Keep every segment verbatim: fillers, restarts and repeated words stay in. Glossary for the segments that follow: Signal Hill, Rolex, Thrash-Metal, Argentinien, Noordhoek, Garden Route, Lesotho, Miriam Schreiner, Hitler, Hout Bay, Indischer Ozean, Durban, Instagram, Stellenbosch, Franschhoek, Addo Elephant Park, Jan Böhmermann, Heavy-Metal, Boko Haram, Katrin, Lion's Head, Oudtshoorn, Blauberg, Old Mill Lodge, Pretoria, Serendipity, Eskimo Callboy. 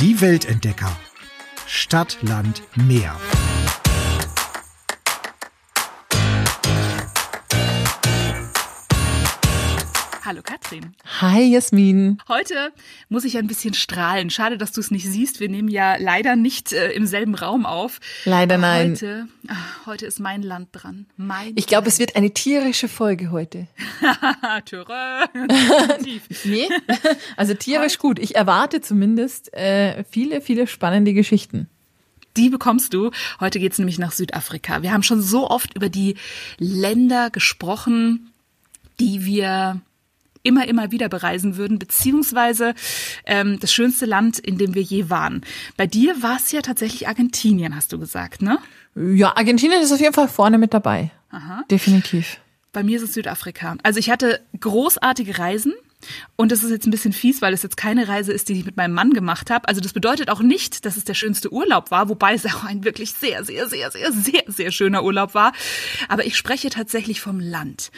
Die Weltentdecker. Stadt, Land, Meer. Hallo Katrin. Hi Jasmin. Heute muss ich ein bisschen strahlen. Schade, dass du es nicht siehst. Wir nehmen ja leider nicht äh, im selben Raum auf. Leider nein. Heute, heute ist mein Land dran. Mein ich glaube, es wird eine tierische Folge heute. Türe. Nee, also tierisch heute? Gut. Ich erwarte zumindest äh, viele, viele spannende Geschichten. Die bekommst du. Heute geht es nämlich nach Südafrika. Wir haben schon so oft über die Länder gesprochen, die wir immer, immer wieder bereisen würden, beziehungsweise ähm, das schönste Land, in dem wir je waren. Bei dir war es ja tatsächlich Argentinien, hast du gesagt, ne? Ja, Argentinien ist auf jeden Fall vorne mit dabei. Aha. Definitiv. Bei mir ist es Südafrika. Also ich hatte großartige Reisen. Und das ist jetzt ein bisschen fies, weil es jetzt keine Reise ist, die ich mit meinem Mann gemacht habe. Also das bedeutet auch nicht, dass es der schönste Urlaub war, wobei es auch ein wirklich sehr, sehr, sehr, sehr, sehr, sehr schöner Urlaub war. Aber ich spreche tatsächlich vom Land.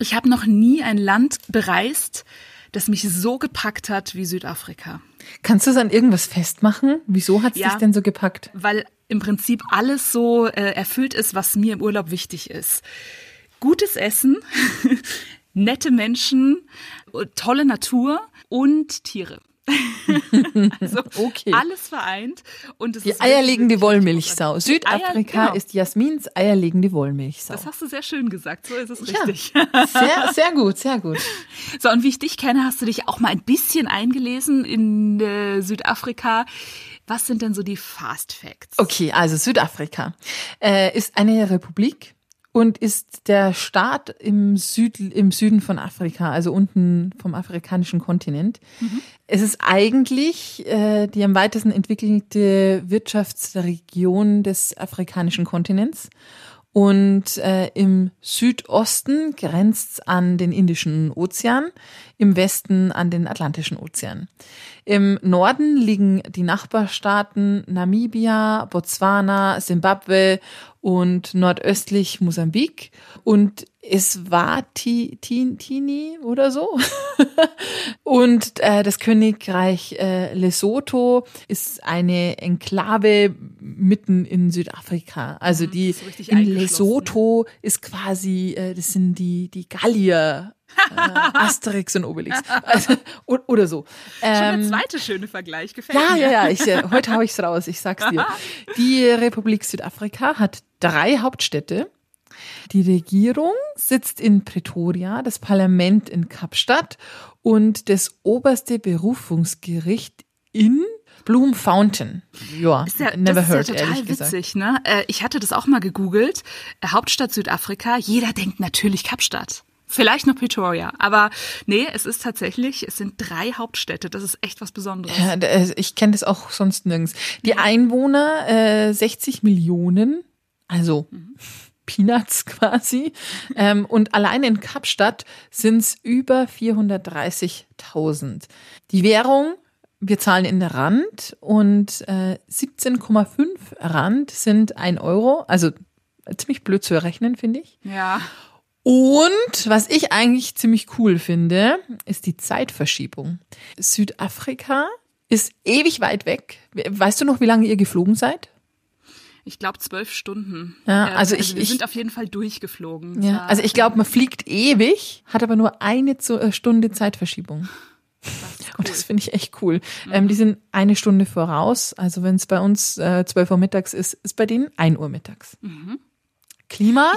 Ich habe noch nie ein Land bereist, das mich so gepackt hat wie Südafrika. Kannst du es an irgendwas festmachen? Wieso hat es ja, dich denn so gepackt? Weil im Prinzip alles so äh, erfüllt ist, was mir im Urlaub wichtig ist. Gutes Essen, nette Menschen, tolle Natur und Tiere. Also okay. Alles vereint. Und es die ist eierlegende Wollmilchsau. Südafrika Eier, genau. Ist Jasmins eierlegende Wollmilchsau. Das hast du sehr schön gesagt, so ist es ja. Richtig. Sehr, sehr gut, sehr gut. So, und wie ich dich kenne, hast du dich auch mal ein bisschen eingelesen in äh, Südafrika. Was sind denn so die Fast Facts? Okay, also Südafrika äh, ist eine Republik. Und ist der Staat im, Süd, im Süden von Afrika, also unten vom afrikanischen Kontinent. Mhm. Es ist eigentlich äh, die am weitesten entwickelte Wirtschaftsregion des afrikanischen Kontinents. Und äh, im Südosten grenzt es an den Indischen Ozean, im Westen an den Atlantischen Ozean. Im Norden liegen die Nachbarstaaten Namibia, Botswana, Simbabwe und nordöstlich Mosambik. Und es war Tini oder so. Und äh, das Königreich äh, Lesotho ist eine Enklave mitten in Südafrika. Also die in Lesotho ist quasi, äh, das sind die, die Gallier. Asterix und Obelix. Also, oder so. Schon der zweite schöne Vergleich, gefällt ja, mir. Ja, ja, ich, heute habe ich es raus, ich sag's dir. Die Republik Südafrika hat drei Hauptstädte. Die Regierung sitzt in Pretoria, das Parlament in Kapstadt und das oberste Berufungsgericht in Bloemfontein. Ja, ja, never das heard, ist ja total witzig, ne? Ich hatte das auch mal gegoogelt. Hauptstadt Südafrika, jeder denkt natürlich Kapstadt. Vielleicht noch Pretoria, aber nee, es ist tatsächlich, es sind drei Hauptstädte, das ist echt was Besonderes. Ja, ich kenne das auch sonst nirgends. Die Einwohner, äh, sechzig Millionen, also mhm. Peanuts quasi, ähm, und allein in Kapstadt sind es über vierhundertdreißigtausend. Die Währung, wir zahlen in Rand und äh, siebzehn Komma fünf Rand sind ein Euro, also ziemlich blöd zu errechnen, finde ich. Ja. Und was ich eigentlich ziemlich cool finde, ist die Zeitverschiebung. Südafrika ist ewig weit weg. Weißt du noch, wie lange ihr geflogen seid? Ich glaube zwölf Stunden. Ja, also, also ich, wir ich, sind auf jeden Fall durchgeflogen. Ja, also ich glaube, man fliegt ewig, hat aber nur eine Stunde Zeitverschiebung. Das cool. Und das finde ich echt cool. Mhm. Ähm, die sind eine Stunde voraus. Also wenn es bei uns äh, zwölf Uhr mittags ist, ist bei denen ein Uhr mittags. Mhm. Klima,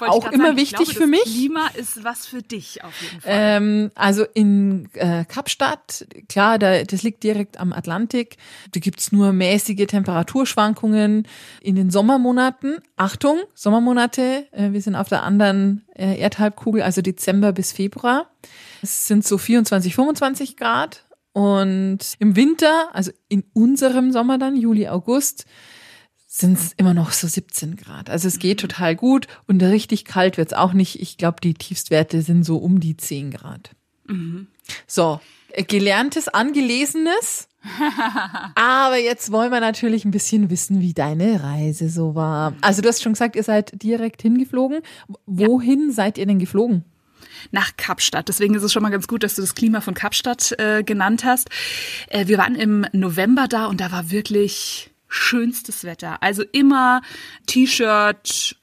auch immer sagen, wichtig glaube, für mich. Klima ist was für dich auf jeden Fall. Ähm, also in äh, Kapstadt, klar, da, das liegt direkt am Atlantik. Da gibt's nur mäßige Temperaturschwankungen in den Sommermonaten. Achtung, Sommermonate, äh, wir sind auf der anderen äh, Erdhalbkugel, also Dezember bis Februar. Es sind so vierundzwanzig, fünfundzwanzig Grad. Und im Winter, also in unserem Sommer dann, Juli, August, sind es immer noch so siebzehn Grad. Also es geht total gut und richtig kalt wird's auch nicht. Ich glaube, die Tiefstwerte sind so um die zehn Grad. Mhm. So, gelerntes, angelesenes. Aber jetzt wollen wir natürlich ein bisschen wissen, wie deine Reise so war. Also du hast schon gesagt, ihr seid direkt hingeflogen. Wohin ja. seid ihr denn geflogen? nach Kapstadt. Deswegen ist es schon mal ganz gut, dass du das Klima von Kapstadt äh, genannt hast. Äh, wir waren im November da und da war wirklich schönstes Wetter. Also immer T-Shirt,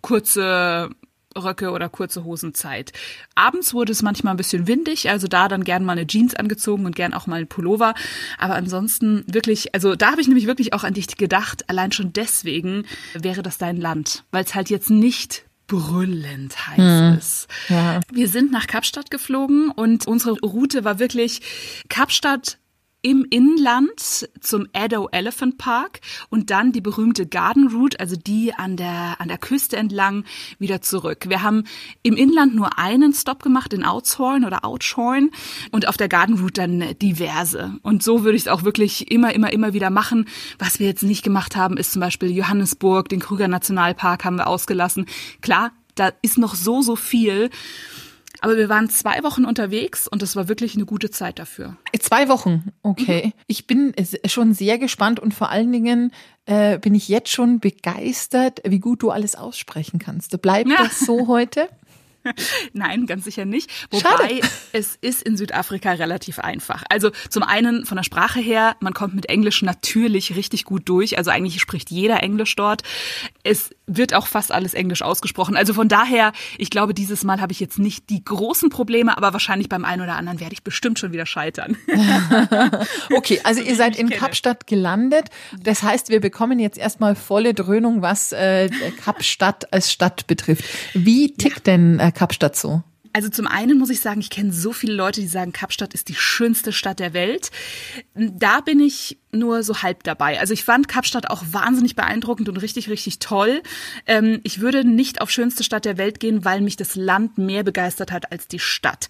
kurze Röcke oder kurze Hosenzeit. Abends wurde es manchmal ein bisschen windig, also da dann gern mal eine Jeans angezogen und gern auch mal ein Pullover. Aber ansonsten wirklich, also da habe ich nämlich wirklich auch an dich gedacht, allein schon deswegen wäre das dein Land, weil es halt jetzt nicht brüllend heiß hm. ist. Ja. Wir sind nach Kapstadt geflogen und unsere Route war wirklich Kapstadt im Inland zum Addo Elephant Park und dann die berühmte Garden Route, also die an der an der Küste entlang wieder zurück. Wir haben im Inland nur einen Stopp gemacht in Oudtshoorn oder Oudtshoorn und auf der Garden Route dann diverse. Und so würde ich es auch wirklich immer, immer, immer wieder machen. Was wir jetzt nicht gemacht haben, ist zum Beispiel Johannesburg, den Krüger Nationalpark haben wir ausgelassen. Klar, da ist noch so, so viel. Aber wir waren zwei Wochen unterwegs und das war wirklich eine gute Zeit dafür. Zwei Wochen, okay. Mhm. Ich bin schon sehr gespannt und vor allen Dingen äh, bin ich jetzt schon begeistert, wie gut du alles aussprechen kannst. Bleibt ja. das so heute? Nein, ganz sicher nicht. Wobei, schade. Es ist in Südafrika relativ einfach. Also zum einen von der Sprache her, man kommt mit Englisch natürlich richtig gut durch. Also eigentlich spricht jeder Englisch dort. Es wird auch fast alles Englisch ausgesprochen. Also von daher, ich glaube, dieses Mal habe ich jetzt nicht die großen Probleme, aber wahrscheinlich beim einen oder anderen werde ich bestimmt schon wieder scheitern. Okay, also ihr seid in Kapstadt gelandet. Das heißt, wir bekommen jetzt erstmal volle Dröhnung, was äh, Kapstadt als Stadt betrifft. Wie tickt ja. denn äh, Kapstadt so? Also zum einen muss ich sagen, ich kenne so viele Leute, die sagen, Kapstadt ist die schönste Stadt der Welt. Da bin ich nur so halb dabei. Also ich fand Kapstadt auch wahnsinnig beeindruckend und richtig, richtig toll. Ähm, ich würde nicht auf schönste Stadt der Welt gehen, weil mich das Land mehr begeistert hat als die Stadt.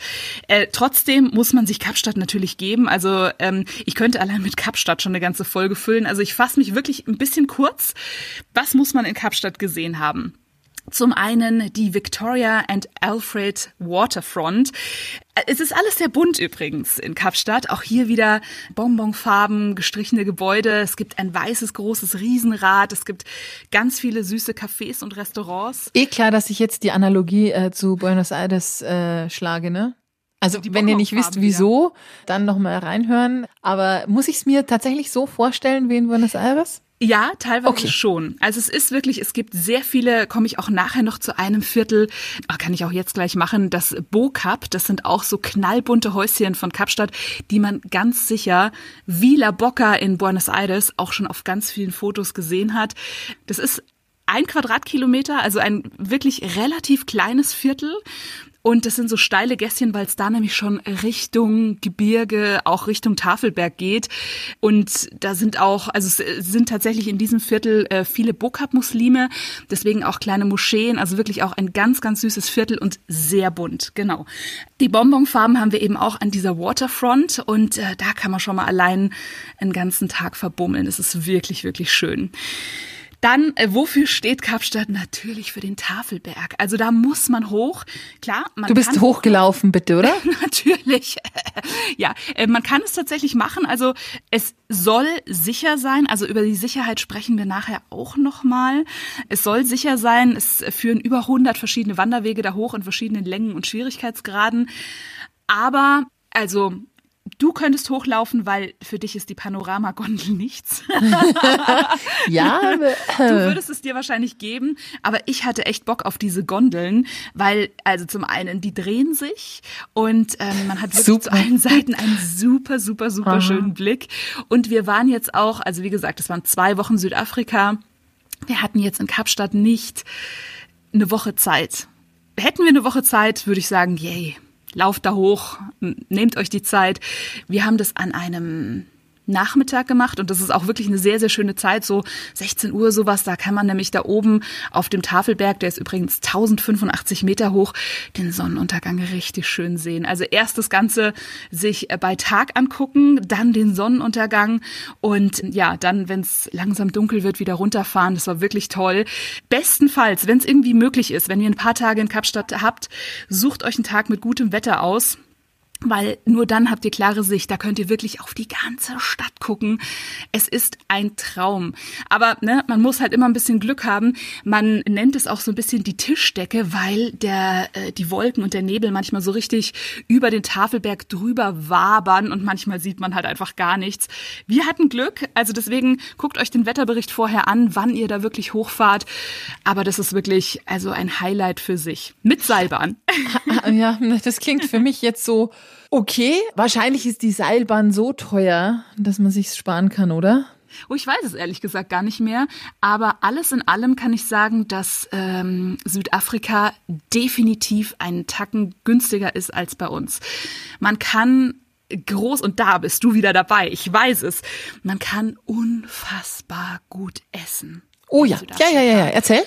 Äh, trotzdem muss man sich Kapstadt natürlich geben. Also ähm, ich könnte allein mit Kapstadt schon eine ganze Folge füllen. Also ich fasse mich wirklich ein bisschen kurz. Was muss man in Kapstadt gesehen haben? Zum einen die Victoria and Alfred Waterfront. Es ist alles sehr bunt übrigens in Kapstadt. Auch hier wieder Bonbonfarben, gestrichene Gebäude. Es gibt ein weißes, großes Riesenrad. Es gibt ganz viele süße Cafés und Restaurants. Eh klar, dass ich jetzt die Analogie äh, zu Buenos Aires äh, schlage, ne? Also wenn ihr nicht wisst, wieso, dann nochmal reinhören. Aber muss ich es mir tatsächlich so vorstellen wie in Buenos Aires? Ja, teilweise okay. schon. Also es ist wirklich, es gibt sehr viele, komme ich auch nachher noch zu einem Viertel, kann ich auch jetzt gleich machen, das Bo-Kaap, das sind auch so knallbunte Häuschen von Kapstadt, die man ganz sicher wie La Boca in Buenos Aires auch schon auf ganz vielen Fotos gesehen hat. Das ist ein Quadratkilometer, also ein wirklich relativ kleines Viertel. Und das sind so steile Gässchen, weil es da nämlich schon Richtung Gebirge, auch Richtung Tafelberg geht. Und da sind auch, also es sind tatsächlich in diesem Viertel äh, viele Bo-Kaap-Muslime, deswegen auch kleine Moscheen, also wirklich auch ein ganz, ganz süßes Viertel und sehr bunt, genau. Die Bonbonfarben haben wir eben auch an dieser Waterfront und äh, da kann man schon mal allein einen ganzen Tag verbummeln. Es ist wirklich, wirklich schön. Dann, äh, wofür steht Kapstadt? Natürlich für den Tafelberg. Also da muss man hoch. Klar, man Du bist kann hochgelaufen, bitte, oder? Natürlich. Ja, äh, man kann es tatsächlich machen. Also es soll sicher sein. Also über die Sicherheit sprechen wir nachher auch nochmal. Es soll sicher sein. Es führen über hundert verschiedene Wanderwege da hoch in verschiedenen Längen und Schwierigkeitsgraden. Aber, also... Du könntest hochlaufen, weil für dich ist die Panoramagondel nichts. Ja. Du würdest es dir wahrscheinlich geben, aber ich hatte echt Bock auf diese Gondeln, weil also zum einen, die drehen sich und ähm, man hat wirklich super. Zu allen Seiten einen super, super, super Aha. schönen Blick. Und wir waren jetzt auch, also wie gesagt, es waren zwei Wochen Südafrika. Wir hatten jetzt in Kapstadt nicht eine Woche Zeit. Hätten wir eine Woche Zeit, würde ich sagen, yay. Lauft da hoch, nehmt euch die Zeit. Wir haben das an einem Nachmittag gemacht und das ist auch wirklich eine sehr, sehr schöne Zeit, so sechzehn Uhr sowas. Da kann man nämlich da oben auf dem Tafelberg, der ist übrigens tausendfünfundachtzig Meter hoch, den Sonnenuntergang richtig schön sehen. Also erst das Ganze sich bei Tag angucken, dann den Sonnenuntergang und ja, dann, wenn es langsam dunkel wird, wieder runterfahren. Das war wirklich toll. Bestenfalls, wenn es irgendwie möglich ist, wenn ihr ein paar Tage in Kapstadt habt, sucht euch einen Tag mit gutem Wetter aus. Weil nur dann habt ihr klare Sicht, da könnt ihr wirklich auf die ganze Stadt gucken. Es ist ein Traum. Aber ne, man muss halt immer ein bisschen Glück haben. Man nennt es auch so ein bisschen die Tischdecke, weil der äh, die Wolken und der Nebel manchmal so richtig über den Tafelberg drüber wabern und manchmal sieht man halt einfach gar nichts. Wir hatten Glück, also deswegen guckt euch den Wetterbericht vorher an, wann ihr da wirklich hochfahrt. Aber das ist wirklich also ein Highlight für sich. Mit Seilbahn. Ja, das klingt für mich jetzt so... Okay, wahrscheinlich ist die Seilbahn so teuer, dass man sich's sparen kann, oder? Oh, ich weiß es ehrlich gesagt gar nicht mehr. Aber alles in allem kann ich sagen, dass ähm, Südafrika definitiv einen Tacken günstiger ist als bei uns. Man kann groß, und da bist du wieder dabei, ich weiß es, man kann unfassbar gut essen. Oh ja, ja, ja, ja, ja, erzähl.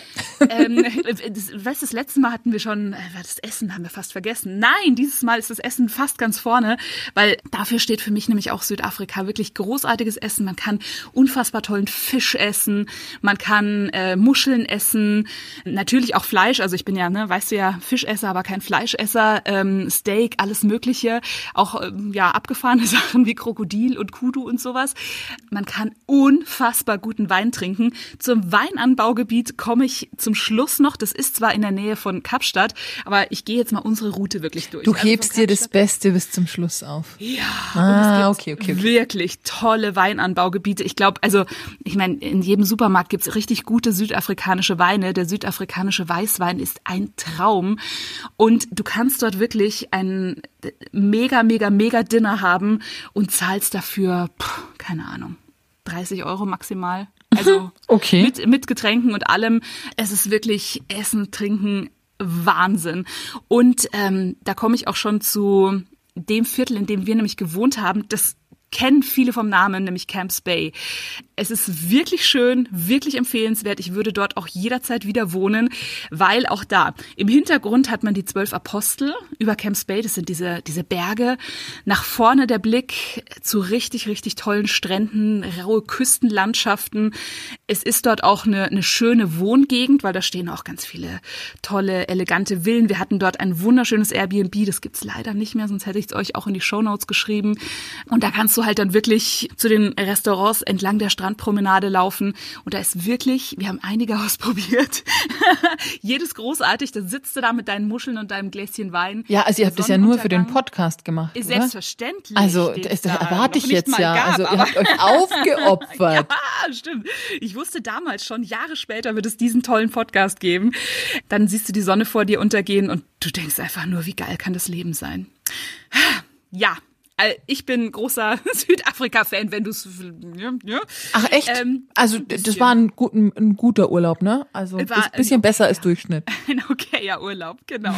Ähm, das, das letzte Mal hatten wir schon, das Essen haben wir fast vergessen. Nein, dieses Mal ist das Essen fast ganz vorne, weil dafür steht für mich nämlich auch Südafrika. Wirklich großartiges Essen. Man kann unfassbar tollen Fisch essen, man kann äh, Muscheln essen, natürlich auch Fleisch. Also ich bin ja, ne, weißt du ja, Fischesser, aber kein Fleischesser. Ähm, Steak, alles Mögliche. Auch ähm, ja abgefahrene Sachen wie Krokodil und Kudu und sowas. Man kann unfassbar guten Wein trinken. Zum Weinanbaugebiet komme ich zum Schluss noch. Das ist zwar in der Nähe von Kapstadt, aber ich gehe jetzt mal unsere Route wirklich durch. Du hebst also dir das Beste bis zum Schluss auf. Ja, ah, und es gibt okay, okay, okay. wirklich tolle Weinanbaugebiete. Ich glaube, also ich meine, in jedem Supermarkt gibt es richtig gute südafrikanische Weine. Der südafrikanische Weißwein ist ein Traum und du kannst dort wirklich ein mega, mega, mega Dinner haben und zahlst dafür, pff, keine Ahnung, dreißig Euro maximal. Also okay. mit, mit Getränken und allem. Es ist wirklich Essen, Trinken, Wahnsinn. Und ähm, da komme ich auch schon zu dem Viertel, in dem wir nämlich gewohnt haben. Das kennen viele vom Namen, nämlich Camps Bay. Es ist wirklich schön, wirklich empfehlenswert. Ich würde dort auch jederzeit wieder wohnen, weil auch da im Hintergrund hat man die zwölf Apostel über Camps Bay. Das sind diese diese Berge. Nach vorne der Blick zu richtig, richtig tollen Stränden, raue Küstenlandschaften. Es ist dort auch eine, eine schöne Wohngegend, weil da stehen auch ganz viele tolle, elegante Villen. Wir hatten dort ein wunderschönes Airbnb. Das gibt's leider nicht mehr, sonst hätte ich es euch auch in die Shownotes geschrieben. Und da kannst du halt dann wirklich zu den Restaurants entlang der Strandpromenade laufen und da ist wirklich, wir haben einige ausprobiert, jedes großartig, da sitzt du da mit deinen Muscheln und deinem Gläschen Wein. Ja, also ihr habt das ja nur für den Podcast gemacht, oder? Selbstverständlich. Also das erwarte ich jetzt ja, gab, also ihr habt euch aufgeopfert. Ja, stimmt. Ich wusste damals schon, Jahre später wird es diesen tollen Podcast geben. Dann siehst du die Sonne vor dir untergehen und du denkst einfach nur, wie geil kann das Leben sein. Ja. Ich bin großer Südafrika-Fan, wenn du es... Ja, ja. Ach echt? Ähm, also das war ein, gut, ein guter Urlaub, ne? Also ein bisschen ein, besser ja. als Durchschnitt. Ein okayer Urlaub, genau.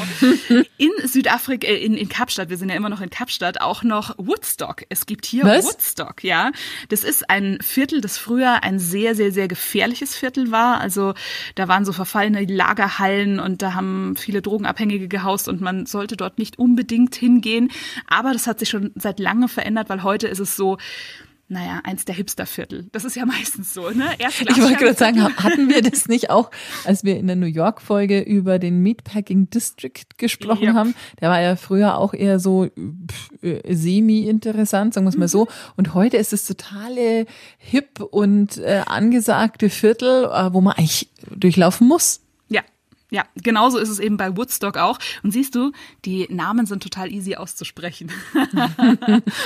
In Südafrika, in, in Kapstadt, wir sind ja immer noch in Kapstadt, auch noch Woodstock. Es gibt hier Was? Woodstock, ja. Das ist ein Viertel, das früher ein sehr, sehr, sehr gefährliches Viertel war. Also da waren so verfallene Lagerhallen und da haben viele Drogenabhängige gehaust und man sollte dort nicht unbedingt hingehen. Aber das hat sich schon seit lange verändert, weil heute ist es so, naja, eins der Hipsterviertel. Das ist ja meistens so, ne? Erste ich wollte gerade sagen, hatten wir das nicht auch, als wir in der New York-Folge über den Meatpacking District gesprochen yep. haben? Der war ja früher auch eher so äh, semi-interessant, sagen wir es mal mhm. so. Und heute ist es totale hip und äh, angesagte Viertel, äh, wo man eigentlich durchlaufen muss. Ja, genauso ist es eben bei Woodstock auch. Und siehst du, die Namen sind total easy auszusprechen.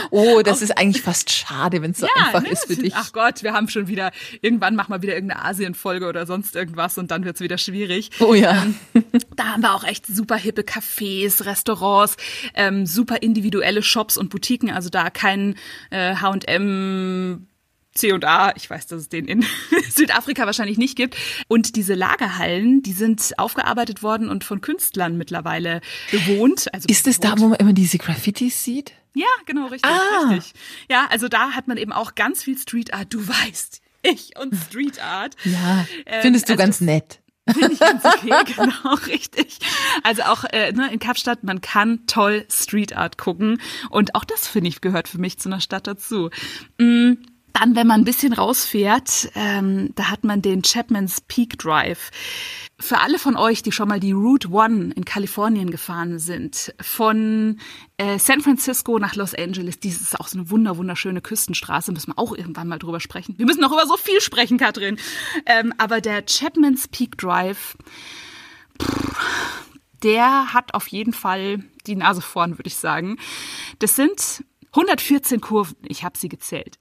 Oh, das ist eigentlich fast schade, wenn es so ja, einfach ne? ist für dich. Ach Gott, wir haben schon wieder, irgendwann machen wir wieder irgendeine Asien-Folge oder sonst irgendwas und dann wird's wieder schwierig. Oh ja. Ähm, da haben wir auch echt super hippe Cafés, Restaurants, ähm, super individuelle Shops und Boutiquen. Also da kein äh, H und M, C und A, ich weiß, dass es den in Südafrika wahrscheinlich nicht gibt. Und diese Lagerhallen, die sind aufgearbeitet worden und von Künstlern mittlerweile bewohnt. Also ist es da, wo man immer diese Graffitis sieht? Ja, genau, richtig, ah. richtig. Ja, also da hat man eben auch ganz viel Street Art. Du weißt, ich und Street Art. Ja, findest ähm, du also ganz nett. Finde ich ganz okay, genau, richtig. Also auch äh, ne, in Kapstadt, man kann toll Street Art gucken. Und auch das, finde ich, gehört für mich zu einer Stadt dazu. Mm. Dann, wenn man ein bisschen rausfährt, ähm, da hat man den Chapman's Peak Drive. Für alle von euch, die schon mal die Route eins in Kalifornien gefahren sind, von äh, San Francisco nach Los Angeles, dies ist auch so eine wunder wunderschöne Küstenstraße, müssen wir auch irgendwann mal drüber sprechen. Wir müssen noch über so viel sprechen, Katrin. Ähm, aber der Chapman's Peak Drive, pff, der hat auf jeden Fall die Nase vorn, würde ich sagen. Das sind hundertvierzehn Kurven, ich habe sie gezählt.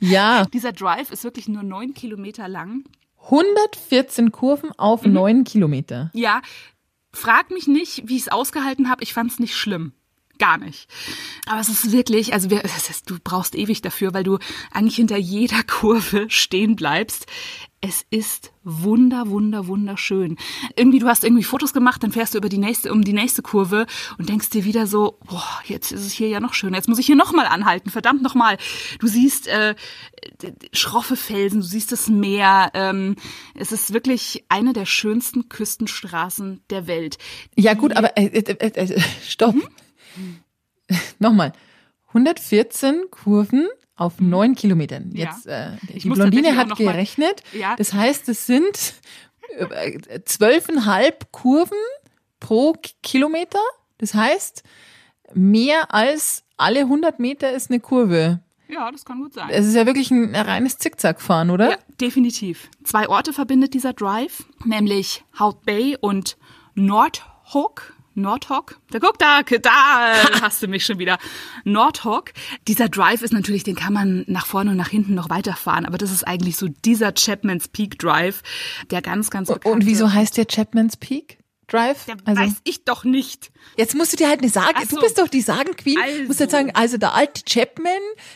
Ja. Dieser Drive ist wirklich nur neun Kilometer lang. hundertvierzehn Kurven auf mhm. neun Kilometer. Ja, frag mich nicht, wie ich es ausgehalten habe. Ich fand es nicht schlimm. Gar nicht. Aber es ist wirklich, also wir, das heißt, du brauchst ewig dafür, weil du eigentlich hinter jeder Kurve stehen bleibst. Es ist wunder, wunder, wunderschön. Irgendwie, du hast irgendwie Fotos gemacht, dann fährst du über die nächste, um die nächste Kurve und denkst dir wieder so, boah, jetzt ist es hier ja noch schöner. Jetzt muss ich hier nochmal anhalten, verdammt nochmal. Du siehst äh, schroffe Felsen, du siehst das Meer. Ähm, es ist wirklich eine der schönsten Küstenstraßen der Welt. Ja gut, aber äh, äh, äh, stopp. Hm? Nochmal, hundertvierzehn Kurven auf neun Kilometern. Jetzt, ja. äh, die Blondine hat gerechnet, ja. Das heißt, es sind zwölfeinhalb Kurven pro Kilometer. Das heißt, mehr als alle hundert Meter ist eine Kurve. Ja, das kann gut sein. Es ist ja wirklich ein reines Zickzackfahren, oder? Ja, definitiv. Zwei Orte verbindet dieser Drive, nämlich Hout Bay und Noordhoek. Noordhoek, da guck da, da hast du mich schon wieder. Noordhoek, dieser Drive ist natürlich, den kann man nach vorne und nach hinten noch weiterfahren, aber das ist eigentlich so dieser Chapman's Peak Drive, der ganz, ganz bekannte. Und wieso heißt der Chapman's Peak Drive? Der also, weiß ich doch nicht. Jetzt musst du dir halt eine Sagen, so, du bist doch die Sagen-Queen, also, musst jetzt sagen, also der alte Chapman,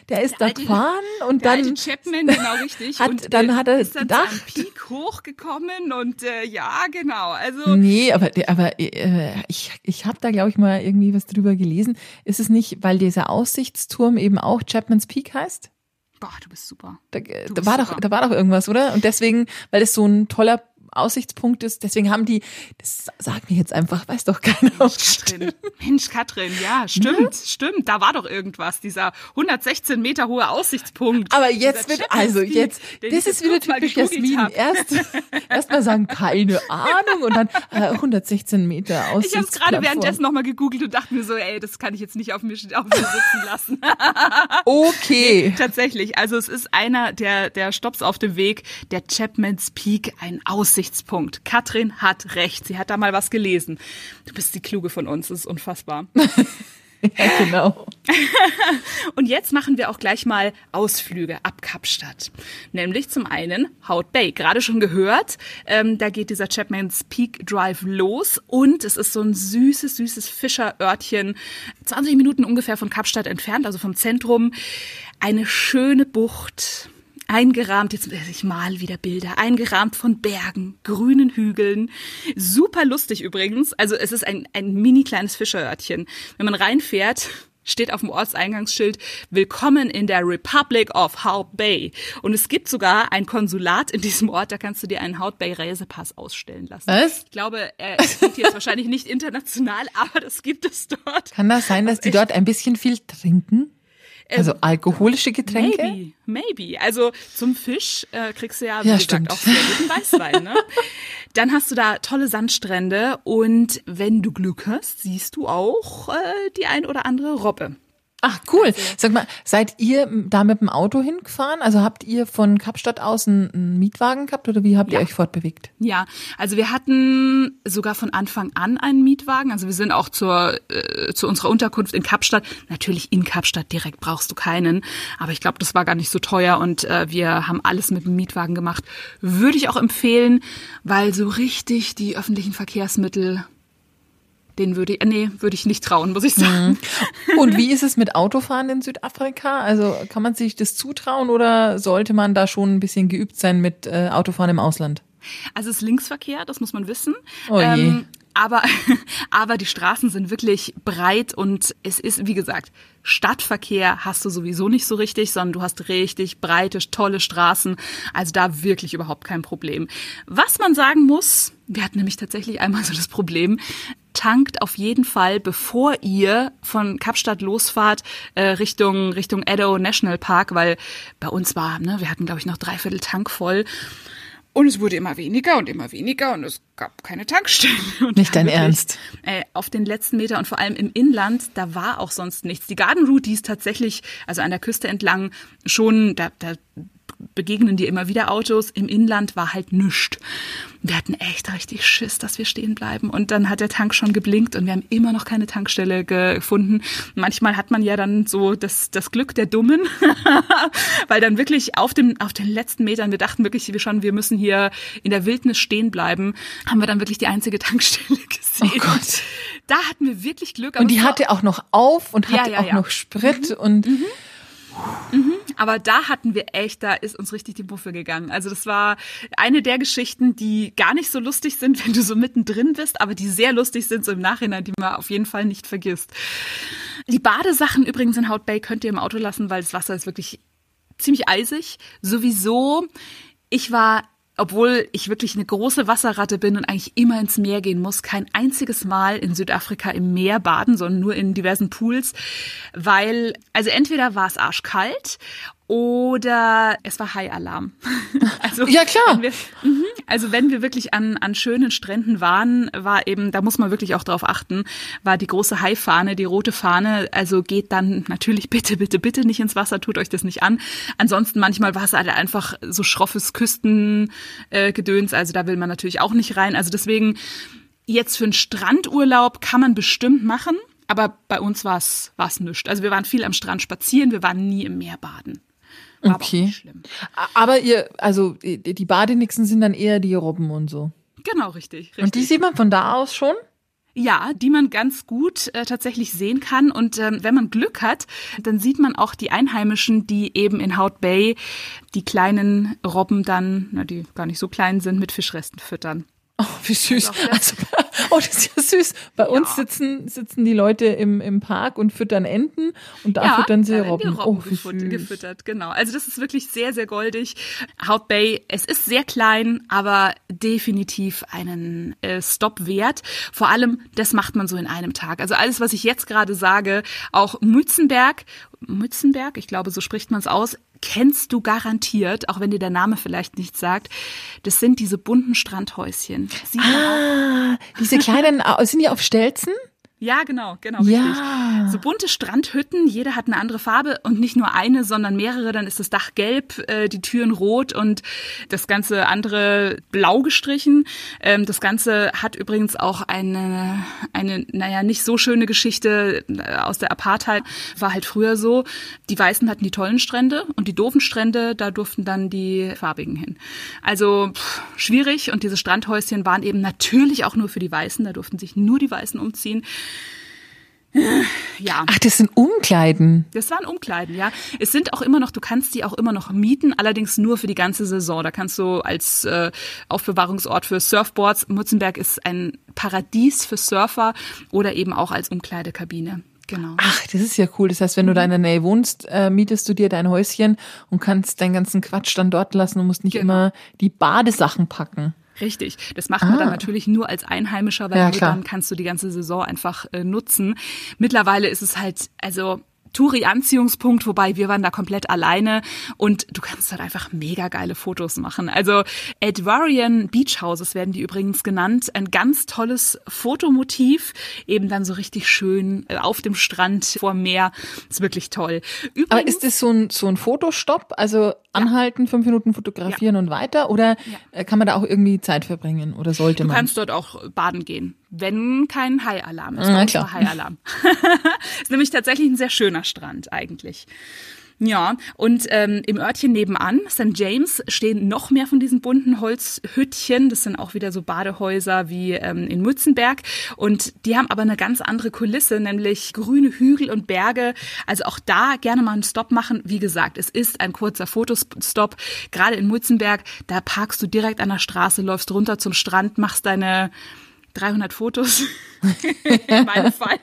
der ist der da alte, gefahren und der dann... Der alte Chapman, genau richtig. Hat, und dann hat er ist dann gedacht, am Peak hochgekommen und äh, ja, genau. Also nee, aber, aber äh, ich, ich habe da, glaube ich, mal irgendwie was drüber gelesen. Ist es nicht, weil dieser Aussichtsturm eben auch Chapman's Peak heißt? Boah, du bist super. Da, da, bist war, super. Doch, da war doch irgendwas, oder? Und deswegen, weil es so ein toller Aussichtspunkt ist, deswegen haben die, das sag mir jetzt einfach, weiß doch keiner. Mensch, Katrin, Mensch, Katrin, ja, stimmt, ne? stimmt, da war doch irgendwas, dieser hundertsechzehn Meter hohe Aussichtspunkt. Aber jetzt wird, also jetzt, das ist wieder typisch Jasmin, erst, erst mal sagen, keine Ahnung und dann äh, hundertsechzehn Meter Aussichtspunkt. Ich habe es gerade währenddessen nochmal gegoogelt und dachte mir so, ey, das kann ich jetzt nicht auf mir, auf mir sitzen lassen. Okay. Nee, tatsächlich, also es ist einer der, der Stopps auf dem Weg, der Chapman's Peak, ein Aussichtspunkt. Punkt. Katrin hat recht. Sie hat da mal was gelesen. Du bist die Kluge von uns. Das ist unfassbar. Ja, genau. Und jetzt machen wir auch gleich mal Ausflüge ab Kapstadt. Nämlich zum einen Hout Bay. Gerade schon gehört, ähm, da geht dieser Chapman's Peak Drive los und es ist so ein süßes, süßes Fischerörtchen. zwanzig Minuten ungefähr von Kapstadt entfernt, also vom Zentrum. Eine schöne Bucht. Eingerahmt, jetzt ich mal wieder Bilder, eingerahmt von Bergen, grünen Hügeln. Super lustig übrigens. Also es ist ein, ein mini kleines Fischerörtchen. Wenn man reinfährt, steht auf dem Ortseingangsschild, willkommen in der Republic of Hout Bay. Und es gibt sogar ein Konsulat in diesem Ort, da kannst du dir einen Hout Bay Reisepass ausstellen lassen. Was? Ich glaube, er geht jetzt wahrscheinlich nicht international, aber das gibt es dort. Kann das sein, dass die dort ein bisschen viel trinken? Also alkoholische Getränke? Maybe, maybe. Also zum Fisch äh, kriegst du ja, wie ja, gesagt, stimmt. auch sehr guten Weißwein. Ne? Dann hast du da tolle Sandstrände und wenn du Glück hast, siehst du auch äh, die ein oder andere Robbe. Ach cool. Sag mal, seid ihr da mit dem Auto hingefahren? Also habt ihr von Kapstadt aus einen Mietwagen gehabt oder wie habt ihr ja. euch fortbewegt? Ja, also wir hatten sogar von Anfang an einen Mietwagen. Also wir sind auch zur äh, zu unserer Unterkunft in Kapstadt. Natürlich in Kapstadt direkt brauchst du keinen, aber ich glaube, das war gar nicht so teuer und äh, wir haben alles mit dem Mietwagen gemacht. Würde ich auch empfehlen, weil so richtig die öffentlichen Verkehrsmittel... Den würde ich, nee, würde ich nicht trauen, muss ich sagen. Und wie ist es mit Autofahren in Südafrika? Also kann man sich das zutrauen oder sollte man da schon ein bisschen geübt sein mit äh, Autofahren im Ausland? Also es ist Linksverkehr, das muss man wissen. Oh je. Ähm, aber, aber die Straßen sind wirklich breit und es ist, wie gesagt, Stadtverkehr hast du sowieso nicht so richtig, sondern du hast richtig breite, tolle Straßen. Also da wirklich überhaupt kein Problem. Was man sagen muss, wir hatten nämlich tatsächlich einmal so das Problem, tankt auf jeden Fall, bevor ihr von Kapstadt losfahrt äh, Richtung Richtung Addo National Park, weil bei uns war, ne, wir hatten glaube ich noch dreiviertel Tank voll. Und es wurde immer weniger und immer weniger und es gab keine Tankstellen. Und nicht dein wirklich, Ernst? Äh, auf den letzten Meter und vor allem im Inland, da war auch sonst nichts. Die Garden Route, die ist tatsächlich, also an der Küste entlang schon, da, da begegnen dir immer wieder Autos. Im Inland war halt nichts. Wir hatten echt richtig Schiss, dass wir stehen bleiben. Und dann hat der Tank schon geblinkt und wir haben immer noch keine Tankstelle gefunden. Manchmal hat man ja dann so das, das Glück der Dummen, weil dann wirklich auf, dem, auf den letzten Metern, wir dachten wirklich wir schon, wir müssen hier in der Wildnis stehen bleiben, haben wir dann wirklich die einzige Tankstelle gesehen. Oh Gott. Da hatten wir wirklich Glück. Aber und die hatte auch noch auf und hatte ja, ja, auch ja. noch Sprit mhm. und... Mhm. Mhm, aber da hatten wir echt, da ist uns richtig die Muffe gegangen. Also das war eine der Geschichten, die gar nicht so lustig sind, wenn du so mittendrin bist, aber die sehr lustig sind so im Nachhinein, die man auf jeden Fall nicht vergisst. Die Badesachen übrigens in Hout Bay könnt ihr im Auto lassen, weil das Wasser ist wirklich ziemlich eisig. Sowieso, ich war... Obwohl ich wirklich eine große Wasserratte bin und eigentlich immer ins Meer gehen muss, kein einziges Mal in Südafrika im Meer baden, sondern nur in diversen Pools, weil, also entweder war es arschkalt oder es war High-Alarm. Also, ja, klar. Wenn wir, also wenn wir wirklich an, an schönen Stränden waren, war eben, da muss man wirklich auch drauf achten, war die große Hai-Fahne, die rote Fahne. Also geht dann natürlich bitte, bitte, bitte nicht ins Wasser, tut euch das nicht an. Ansonsten manchmal war es halt einfach so schroffes Küstengedöns. Also da will man natürlich auch nicht rein. Also deswegen jetzt für einen Strandurlaub kann man bestimmt machen. Aber bei uns war es nichts. Also wir waren viel am Strand spazieren, wir waren nie im Meer baden. War okay. Aber nicht schlimm. Aber ihr, also die Badenixen sind dann eher die Robben und so. Genau, richtig, richtig. Und die sieht man von da aus schon? Ja, die man ganz gut äh, tatsächlich sehen kann. Und ähm, wenn man Glück hat, dann sieht man auch die Einheimischen, die eben in Hout Bay die kleinen Robben dann, na, die gar nicht so klein sind, mit Fischresten füttern. Oh, wie süß. Also, oh, das ist ja süß. Bei ja. uns sitzen, sitzen die Leute im, im Park und füttern Enten und da ja, füttern sie Robben. Robben oh, wie süß. Gefüttert, genau. Also das ist wirklich sehr, sehr goldig. Hout Bay, es ist sehr klein, aber definitiv einen äh, Stopp wert. Vor allem, das macht man so in einem Tag. Also alles, was ich jetzt gerade sage, auch Mützenberg, Mützenberg, ich glaube, so spricht man es aus, kennst du garantiert, auch wenn dir der Name vielleicht nichts sagt, das sind diese bunten Strandhäuschen. Sieh ah, diese kleinen, sind die auf Stelzen? Ja, genau, genau, ja. Richtig. So bunte Strandhütten, jeder hat eine andere Farbe und nicht nur eine, sondern mehrere. Dann ist das Dach gelb, äh, die Türen rot und das ganze andere blau gestrichen. Ähm, das Ganze hat übrigens auch eine, eine, naja, nicht so schöne Geschichte aus der Apartheid. War halt früher so, die Weißen hatten die tollen Strände und die doofen Strände, da durften dann die Farbigen hin. Also pff, schwierig und diese Strandhäuschen waren eben natürlich auch nur für die Weißen, da durften sich nur die Weißen umziehen. Ja. Ach, das sind Umkleiden. Das waren Umkleiden, ja. Es sind auch immer noch, du kannst die auch immer noch mieten, allerdings nur für die ganze Saison. Da kannst du als äh, Aufbewahrungsort für Surfboards, Mützenberg ist ein Paradies für Surfer oder eben auch als Umkleidekabine. Genau. Ach, das ist ja cool. Das heißt, wenn du da in der Nähe wohnst, äh, mietest du dir dein Häuschen und kannst deinen ganzen Quatsch dann dort lassen und musst nicht genau. immer die Badesachen packen. Richtig. Das macht man ah. dann natürlich nur als Einheimischer, weil ja, dann kannst du die ganze Saison einfach äh, nutzen. Mittlerweile ist es halt, also Touri-Anziehungspunkt, wobei wir waren da komplett alleine und du kannst halt einfach mega geile Fotos machen. Also Edwarian Beach Houses werden die übrigens genannt. Ein ganz tolles Fotomotiv, eben dann so richtig schön auf dem Strand vorm Meer. Ist wirklich toll. Übrigens, aber ist das so ein, so ein Fotostopp? Also anhalten, ja. fünf Minuten fotografieren ja. und weiter? Oder ja. kann man da auch irgendwie Zeit verbringen oder sollte man? Du kannst man? dort auch baden gehen, wenn kein Hai-Alarm ist. Na klar. Hai-Alarm. Ist nämlich tatsächlich ein sehr schöner Strand eigentlich. Ja, und ähm, im Örtchen nebenan, Sankt James, stehen noch mehr von diesen bunten Holzhüttchen. Das sind auch wieder so Badehäuser wie ähm, in Mützenberg. Und die haben aber eine ganz andere Kulisse, nämlich grüne Hügel und Berge. Also auch da gerne mal einen Stopp machen. Wie gesagt, es ist ein kurzer Fotostopp. Gerade in Mützenberg, da parkst du direkt an der Straße, läufst runter zum Strand, machst deine dreihundert Fotos, in meinem Fall.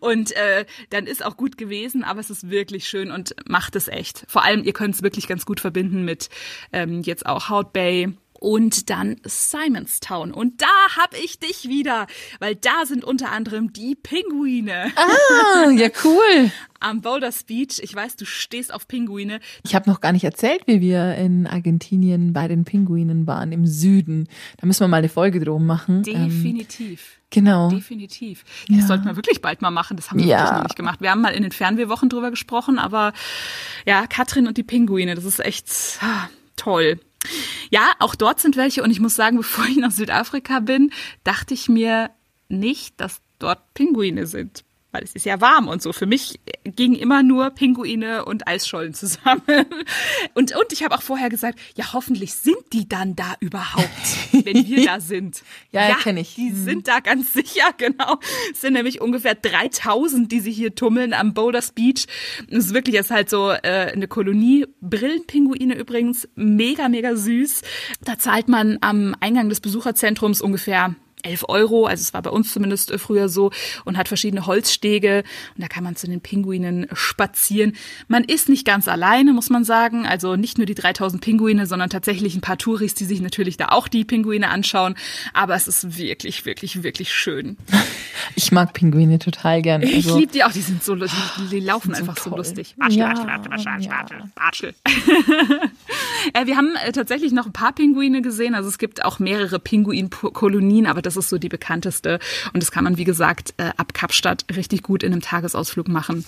Und äh, dann ist auch gut gewesen, aber es ist wirklich schön und macht es echt. Vor allem, ihr könnt es wirklich ganz gut verbinden mit ähm, jetzt auch Hout Bay und dann Simonstown. Und da habe ich dich wieder, weil da sind unter anderem die Pinguine. Ah, ja cool. Am Boulders Beach. Ich weiß, du stehst auf Pinguine. Ich habe noch gar nicht erzählt, wie wir in Argentinien bei den Pinguinen waren, im Süden. Da müssen wir mal eine Folge drum machen. Definitiv. Ähm, genau. Definitiv. Das ja. sollten wir wirklich bald mal machen. Das haben wir ja. wirklich noch nicht gemacht. Wir haben mal in den Fernwehwochen drüber gesprochen, aber ja, Katrin und die Pinguine, das ist echt ah, toll. Ja, auch dort sind welche und ich muss sagen, bevor ich nach Südafrika bin, dachte ich mir nicht, dass dort Pinguine sind. Weil es ist ja warm und so. Für mich gingen immer nur Pinguine und Eisschollen zusammen. Und, und ich habe auch vorher gesagt, ja, hoffentlich sind die dann da überhaupt, wenn wir da sind. ja, ja kenne ich. Die hm. sind da ganz sicher, genau. Es sind nämlich ungefähr dreitausend, die sich hier tummeln am Boulders Beach. Es ist wirklich, es ist halt so äh, eine Kolonie. Brillenpinguine übrigens, mega, mega süß. Da zahlt man am Eingang des Besucherzentrums ungefähr elf Euro, also es war bei uns zumindest früher so, und hat verschiedene Holzstege und da kann man zu den Pinguinen spazieren. Man ist nicht ganz alleine, muss man sagen, also nicht nur die dreitausend Pinguine, sondern tatsächlich ein paar Touris, die sich natürlich da auch die Pinguine anschauen, aber es ist wirklich, wirklich, wirklich schön. Ich mag Pinguine total gerne. Ich also, liebe die auch, die sind so lustig, die laufen so einfach toll. So lustig. Watschel, ja, watschel, watschel, watschel, watschel, watschel. Ja. Wir haben tatsächlich noch ein paar Pinguine gesehen, also es gibt auch mehrere Pinguinkolonien, aber das Das ist so die bekannteste und das kann man, wie gesagt, ab Kapstadt richtig gut in einem Tagesausflug machen.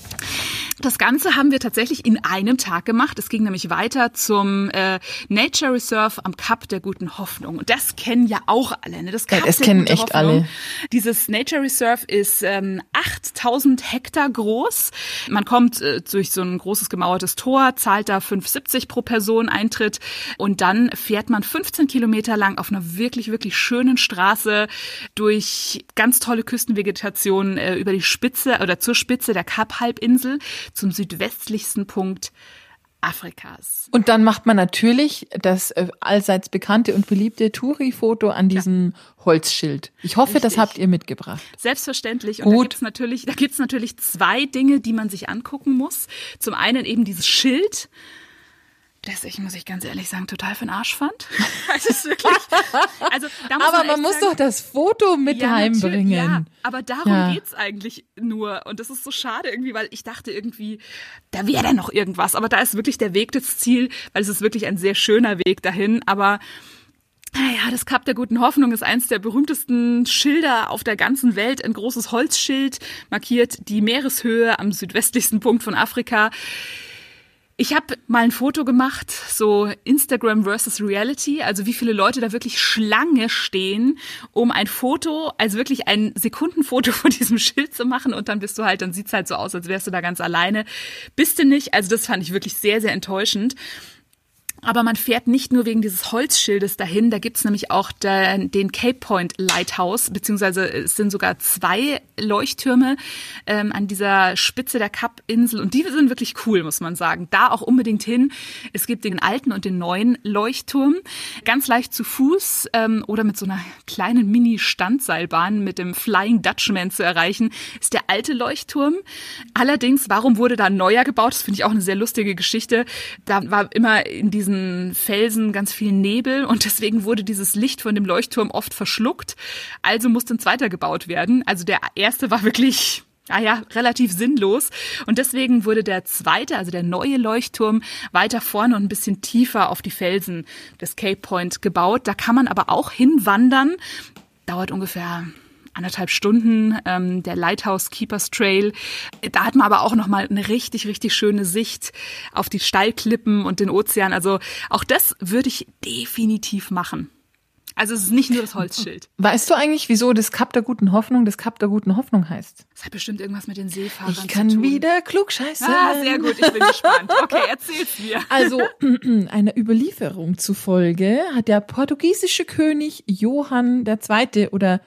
Das Ganze haben wir tatsächlich in einem Tag gemacht. Es ging nämlich weiter zum äh, Nature Reserve am Kap der guten Hoffnung. Und das kennen ja auch alle. Ne? Das Kap ja, das der kennen guten echt Hoffnung. Alle. Dieses Nature Reserve ist ähm, achttausend Hektar groß. Man kommt äh, durch so ein großes gemauertes Tor, zahlt da fünf siebzig pro Person Eintritt und dann fährt man fünfzehn Kilometer lang auf einer wirklich, wirklich schönen Straße durch ganz tolle Küstenvegetation äh, über die Spitze oder zur Spitze der Kap-Halbinsel zum südwestlichsten Punkt Afrikas. Und dann macht man natürlich das allseits bekannte und beliebte Touri-Foto an diesem ja. Holzschild. Ich hoffe, Richtig. Das habt ihr mitgebracht. Selbstverständlich. Und Gut. da gibt's natürlich, da gibt's natürlich zwei Dinge, die man sich angucken muss. Zum einen eben dieses Schild, das ich, muss ich ganz ehrlich sagen, total für den Arsch fand. Das ist wirklich, also, da muss aber man, man muss sagen, doch das Foto mit ja, heimbringen. Ja, aber darum ja. geht's eigentlich nur. Und das ist so schade irgendwie, weil ich dachte irgendwie, da wäre dann noch irgendwas. Aber da ist wirklich der Weg das Ziel, weil es ist wirklich ein sehr schöner Weg dahin. Aber naja, das Kap der guten Hoffnung ist eins der berühmtesten Schilder auf der ganzen Welt. Ein großes Holzschild markiert die Meereshöhe am südwestlichsten Punkt von Afrika. Ich habe mal ein Foto gemacht, so Instagram versus Reality, also wie viele Leute da wirklich Schlange stehen, um ein Foto, also wirklich ein Sekundenfoto von diesem Schild zu machen und dann bist du halt, dann sieht's halt so aus, als wärst du da ganz alleine. Bist du nicht, also das fand ich wirklich sehr, sehr enttäuschend. Aber man fährt nicht nur wegen dieses Holzschildes dahin, da gibt's nämlich auch den, den Cape Point Lighthouse, beziehungsweise es sind sogar zwei Leuchttürme ähm, an dieser Spitze der Kap-Insel und die sind wirklich cool, muss man sagen. Da auch unbedingt hin. Es gibt den alten und den neuen Leuchtturm, ganz leicht zu Fuß ähm, oder mit so einer kleinen Mini-Standseilbahn mit dem Flying Dutchman zu erreichen, ist der alte Leuchtturm. Allerdings, warum wurde da ein neuer gebaut? Das finde ich auch eine sehr lustige Geschichte. Da war immer in diesen Felsen ganz viel Nebel und deswegen wurde dieses Licht von dem Leuchtturm oft verschluckt. Also musste ein zweiter gebaut werden. Also der erste war wirklich, naja, relativ sinnlos. Und deswegen wurde der zweite, also der neue Leuchtturm, weiter vorne und ein bisschen tiefer auf die Felsen des Cape Point gebaut. Da kann man aber auch hinwandern. Dauert ungefähr anderthalb Stunden, ähm, der Lighthouse Keepers Trail. Da hat man aber auch nochmal eine richtig, richtig schöne Sicht auf die Steilklippen und den Ozean. Also auch das würde ich definitiv machen. Also es ist nicht nur das Holzschild. Weißt du eigentlich, wieso das Kap der guten Hoffnung das Kap der guten Hoffnung heißt? Das hat bestimmt irgendwas mit den Seefahrern zu tun. Ich kann wieder klugscheißen. Ah, sehr gut, ich bin gespannt. Okay, erzähl's mir. Also einer Überlieferung zufolge hat der portugiesische König Johann der Zweite oder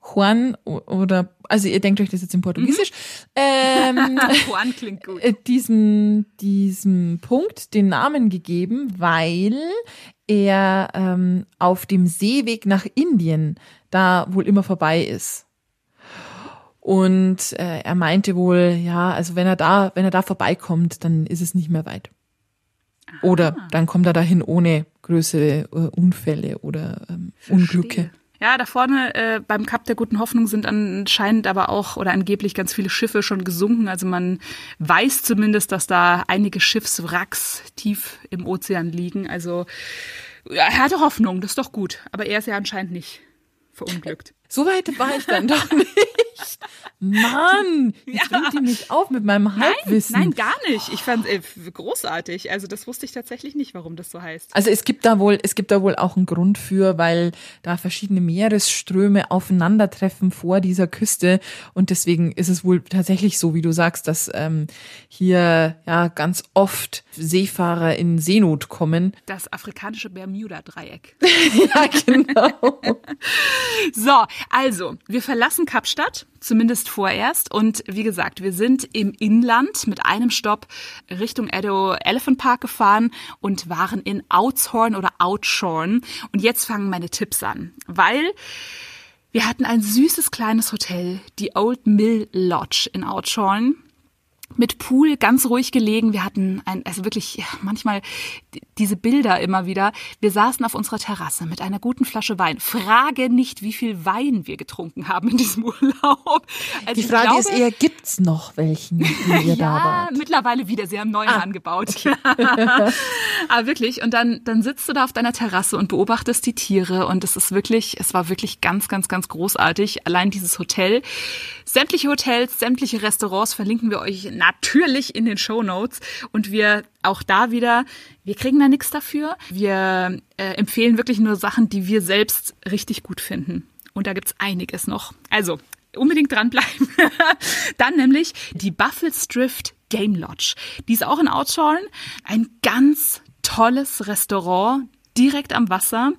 Juan oder, also ihr denkt euch das jetzt in Portugiesisch, mhm. ähm, Juan klingt gut. Diesem, diesem Punkt den Namen gegeben, weil er ähm, auf dem Seeweg nach Indien da wohl immer vorbei ist. Und äh, er meinte wohl, ja, also wenn er da, wenn er da vorbeikommt, dann ist es nicht mehr weit. Aha. Oder dann kommt er dahin ohne größere Unfälle oder ähm, Unglücke. Ja, da vorne äh, beim Kap der Guten Hoffnung sind anscheinend aber auch oder angeblich ganz viele Schiffe schon gesunken. Also man weiß zumindest, dass da einige Schiffswracks tief im Ozean liegen. Also er hatte Hoffnung, das ist doch gut. Aber er ist ja anscheinend nicht verunglückt. So weit war ich dann doch nicht. Mann, jetzt ja. Bringt ihr mich auf mit meinem Halbwissen. Nein, nein, gar nicht. Ich fand es großartig. Also das wusste ich tatsächlich nicht, warum das so heißt. Also es gibt da wohl, es gibt da wohl auch einen Grund für, weil da verschiedene Meeresströme aufeinandertreffen vor dieser Küste. Und deswegen ist es wohl tatsächlich so, wie du sagst, dass ähm, hier ja ganz oft Seefahrer in Seenot kommen. Das afrikanische Bermuda-Dreieck. Ja, genau. So, also, wir verlassen Kapstadt, zumindest vorerst. Und wie gesagt, wir sind im Inland mit einem Stopp Richtung Addo Elephant Park gefahren und waren in Oudtshoorn oder Oudtshoorn. Und jetzt fangen meine Tipps an, weil wir hatten ein süßes kleines Hotel, die Old Mill Lodge in Oudtshoorn. Mit Pool, ganz ruhig gelegen. Wir hatten ein, also wirklich ja, manchmal d- diese Bilder immer wieder. Wir saßen auf unserer Terrasse mit einer guten Flasche Wein. Frage nicht, wie viel Wein wir getrunken haben in diesem Urlaub. Also die Frage glaube, ist eher, gibt's noch welchen, die ihr da wart? Ja, mittlerweile wieder. Sie haben neue ah, angebaut. Okay. Aber wirklich. Und dann, dann sitzt du da auf deiner Terrasse und beobachtest die Tiere. Und es ist wirklich, es war wirklich ganz, ganz, ganz großartig. Allein dieses Hotel. Sämtliche Hotels, sämtliche Restaurants verlinken wir euch natürlich in den Shownotes. Und wir auch da wieder, wir kriegen da nichts dafür. Wir äh, empfehlen wirklich nur Sachen, die wir selbst richtig gut finden. Und da gibt's einiges noch. Also unbedingt dranbleiben. Dann nämlich die Buffelsdrift Game Lodge. Die ist auch in Oudtshoorn. Ein ganz tolles Restaurant. Direkt am Wasser.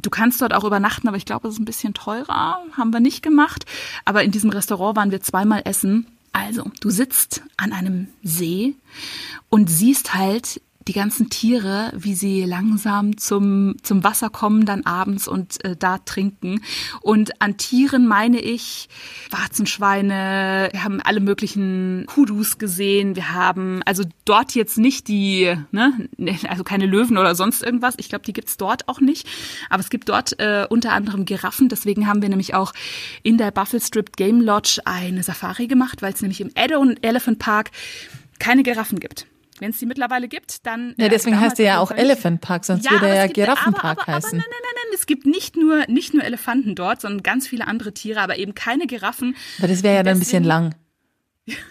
Du kannst dort auch übernachten, aber ich glaube, es ist ein bisschen teurer. Haben wir nicht gemacht. Aber in diesem Restaurant waren wir zweimal essen. Also, du sitzt an einem See und siehst halt die ganzen Tiere, wie sie langsam zum, zum Wasser kommen, dann abends und äh, da trinken. Und an Tieren meine ich Warzenschweine, wir haben alle möglichen Kudus gesehen, wir haben also dort jetzt nicht die, ne, also keine Löwen oder sonst irgendwas, ich glaube, die gibt's dort auch nicht, aber es gibt dort äh, unter anderem Giraffen, deswegen haben wir nämlich auch in der Buffelsdrift Game Lodge eine Safari gemacht, weil es nämlich im Addo Elephant Park keine Giraffen gibt. Wenn es die mittlerweile gibt, dann... Ja, deswegen heißt der ja auch Elephant Park, sonst ja, würde er ja Giraffenpark aber, aber, heißen. Aber nein, nein, nein, nein, es gibt nicht nur, nicht nur Elefanten dort, sondern ganz viele andere Tiere, aber eben keine Giraffen. Aber das wäre ja dann ein bisschen lang.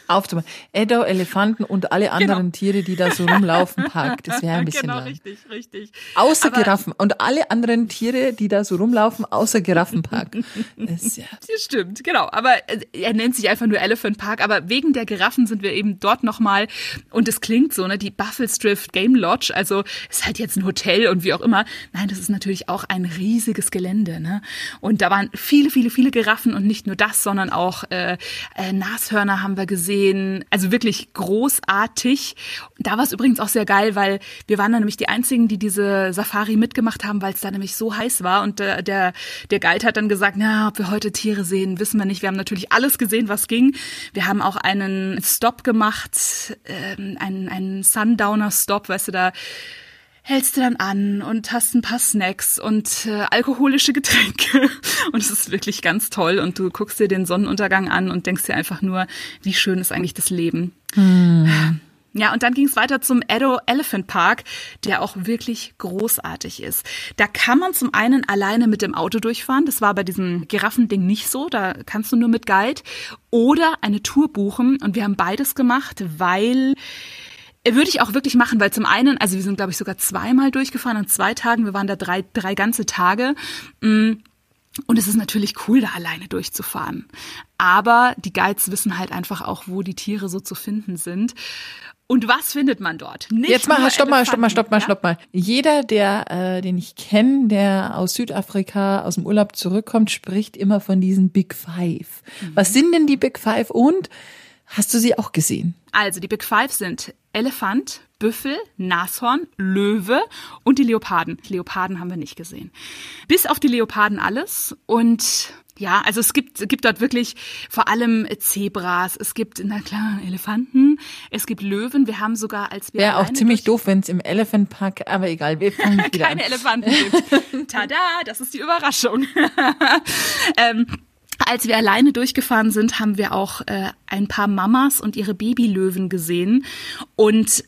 Aufzumachen. Addo, Elefanten und alle anderen genau. Tiere, die da so rumlaufen, Park. Das wäre ein bisschen genau, lang. Richtig, richtig. Außer aber Giraffen. Und alle anderen Tiere, die da so rumlaufen, außer Giraffenpark. Das, ja. Das stimmt, genau. Aber er nennt sich einfach nur Elephant Park. Aber wegen der Giraffen sind wir eben dort nochmal. Und es klingt so, ne? Die Buffelsdrift Game Lodge. Also, ist halt jetzt ein Hotel und wie auch immer. Nein, das ist natürlich auch ein riesiges Gelände, ne? Und da waren viele, viele, viele Giraffen und nicht nur das, sondern auch äh, Nashörner haben wir gesehen. Also wirklich großartig. Da war es übrigens auch sehr geil, weil wir waren da nämlich die Einzigen, die diese Safari mitgemacht haben, weil es da nämlich so heiß war. Und der, der, der Guide hat dann gesagt, na, ob wir heute Tiere sehen, wissen wir nicht. Wir haben natürlich alles gesehen, was ging. Wir haben auch einen Stop gemacht, ähm, einen, einen Sundowner-Stop, weißt du, da hältst du dann an und hast ein paar Snacks und äh, alkoholische Getränke. Und es ist wirklich ganz toll. Und du guckst dir den Sonnenuntergang an und denkst dir einfach nur, wie schön ist eigentlich das Leben. Hm. Ja, und dann ging es weiter zum Addo Elephant Park, der auch wirklich großartig ist. Da kann man zum einen alleine mit dem Auto durchfahren. Das war bei diesem Giraffending nicht so. Da kannst du nur mit Guide. Oder eine Tour buchen. Und wir haben beides gemacht, weil... Würde ich auch wirklich machen, weil zum einen, also wir sind, glaube ich, sogar zweimal durchgefahren an zwei Tagen. Wir waren da drei, drei ganze Tage. Und es ist natürlich cool, da alleine durchzufahren. Aber die Guides wissen halt einfach auch, wo die Tiere so zu finden sind. Und was findet man dort? Nicht Jetzt mal, stopp mal, stopp mal, stopp mal, stopp mal. Jeder, der, äh, den ich kenne, der aus Südafrika, aus dem Urlaub zurückkommt, spricht immer von diesen Big Five. Mhm. Was sind denn die Big Five und hast du sie auch gesehen? Also die Big Five sind Elefant, Büffel, Nashorn, Löwe und die Leoparden. Leoparden haben wir nicht gesehen. Bis auf die Leoparden alles. Und ja, also es gibt gibt dort wirklich vor allem Zebras, es gibt, na klar, Elefanten, es gibt Löwen, wir haben sogar als wir Wäre auch ziemlich doof, wenn es im Elephant Park, aber egal, wir fangen wieder an. Keine Elefanten gibt. Tada, das ist die Überraschung. ähm, Als wir alleine durchgefahren sind, haben wir auch äh, ein paar Mamas und ihre Babylöwen gesehen. Und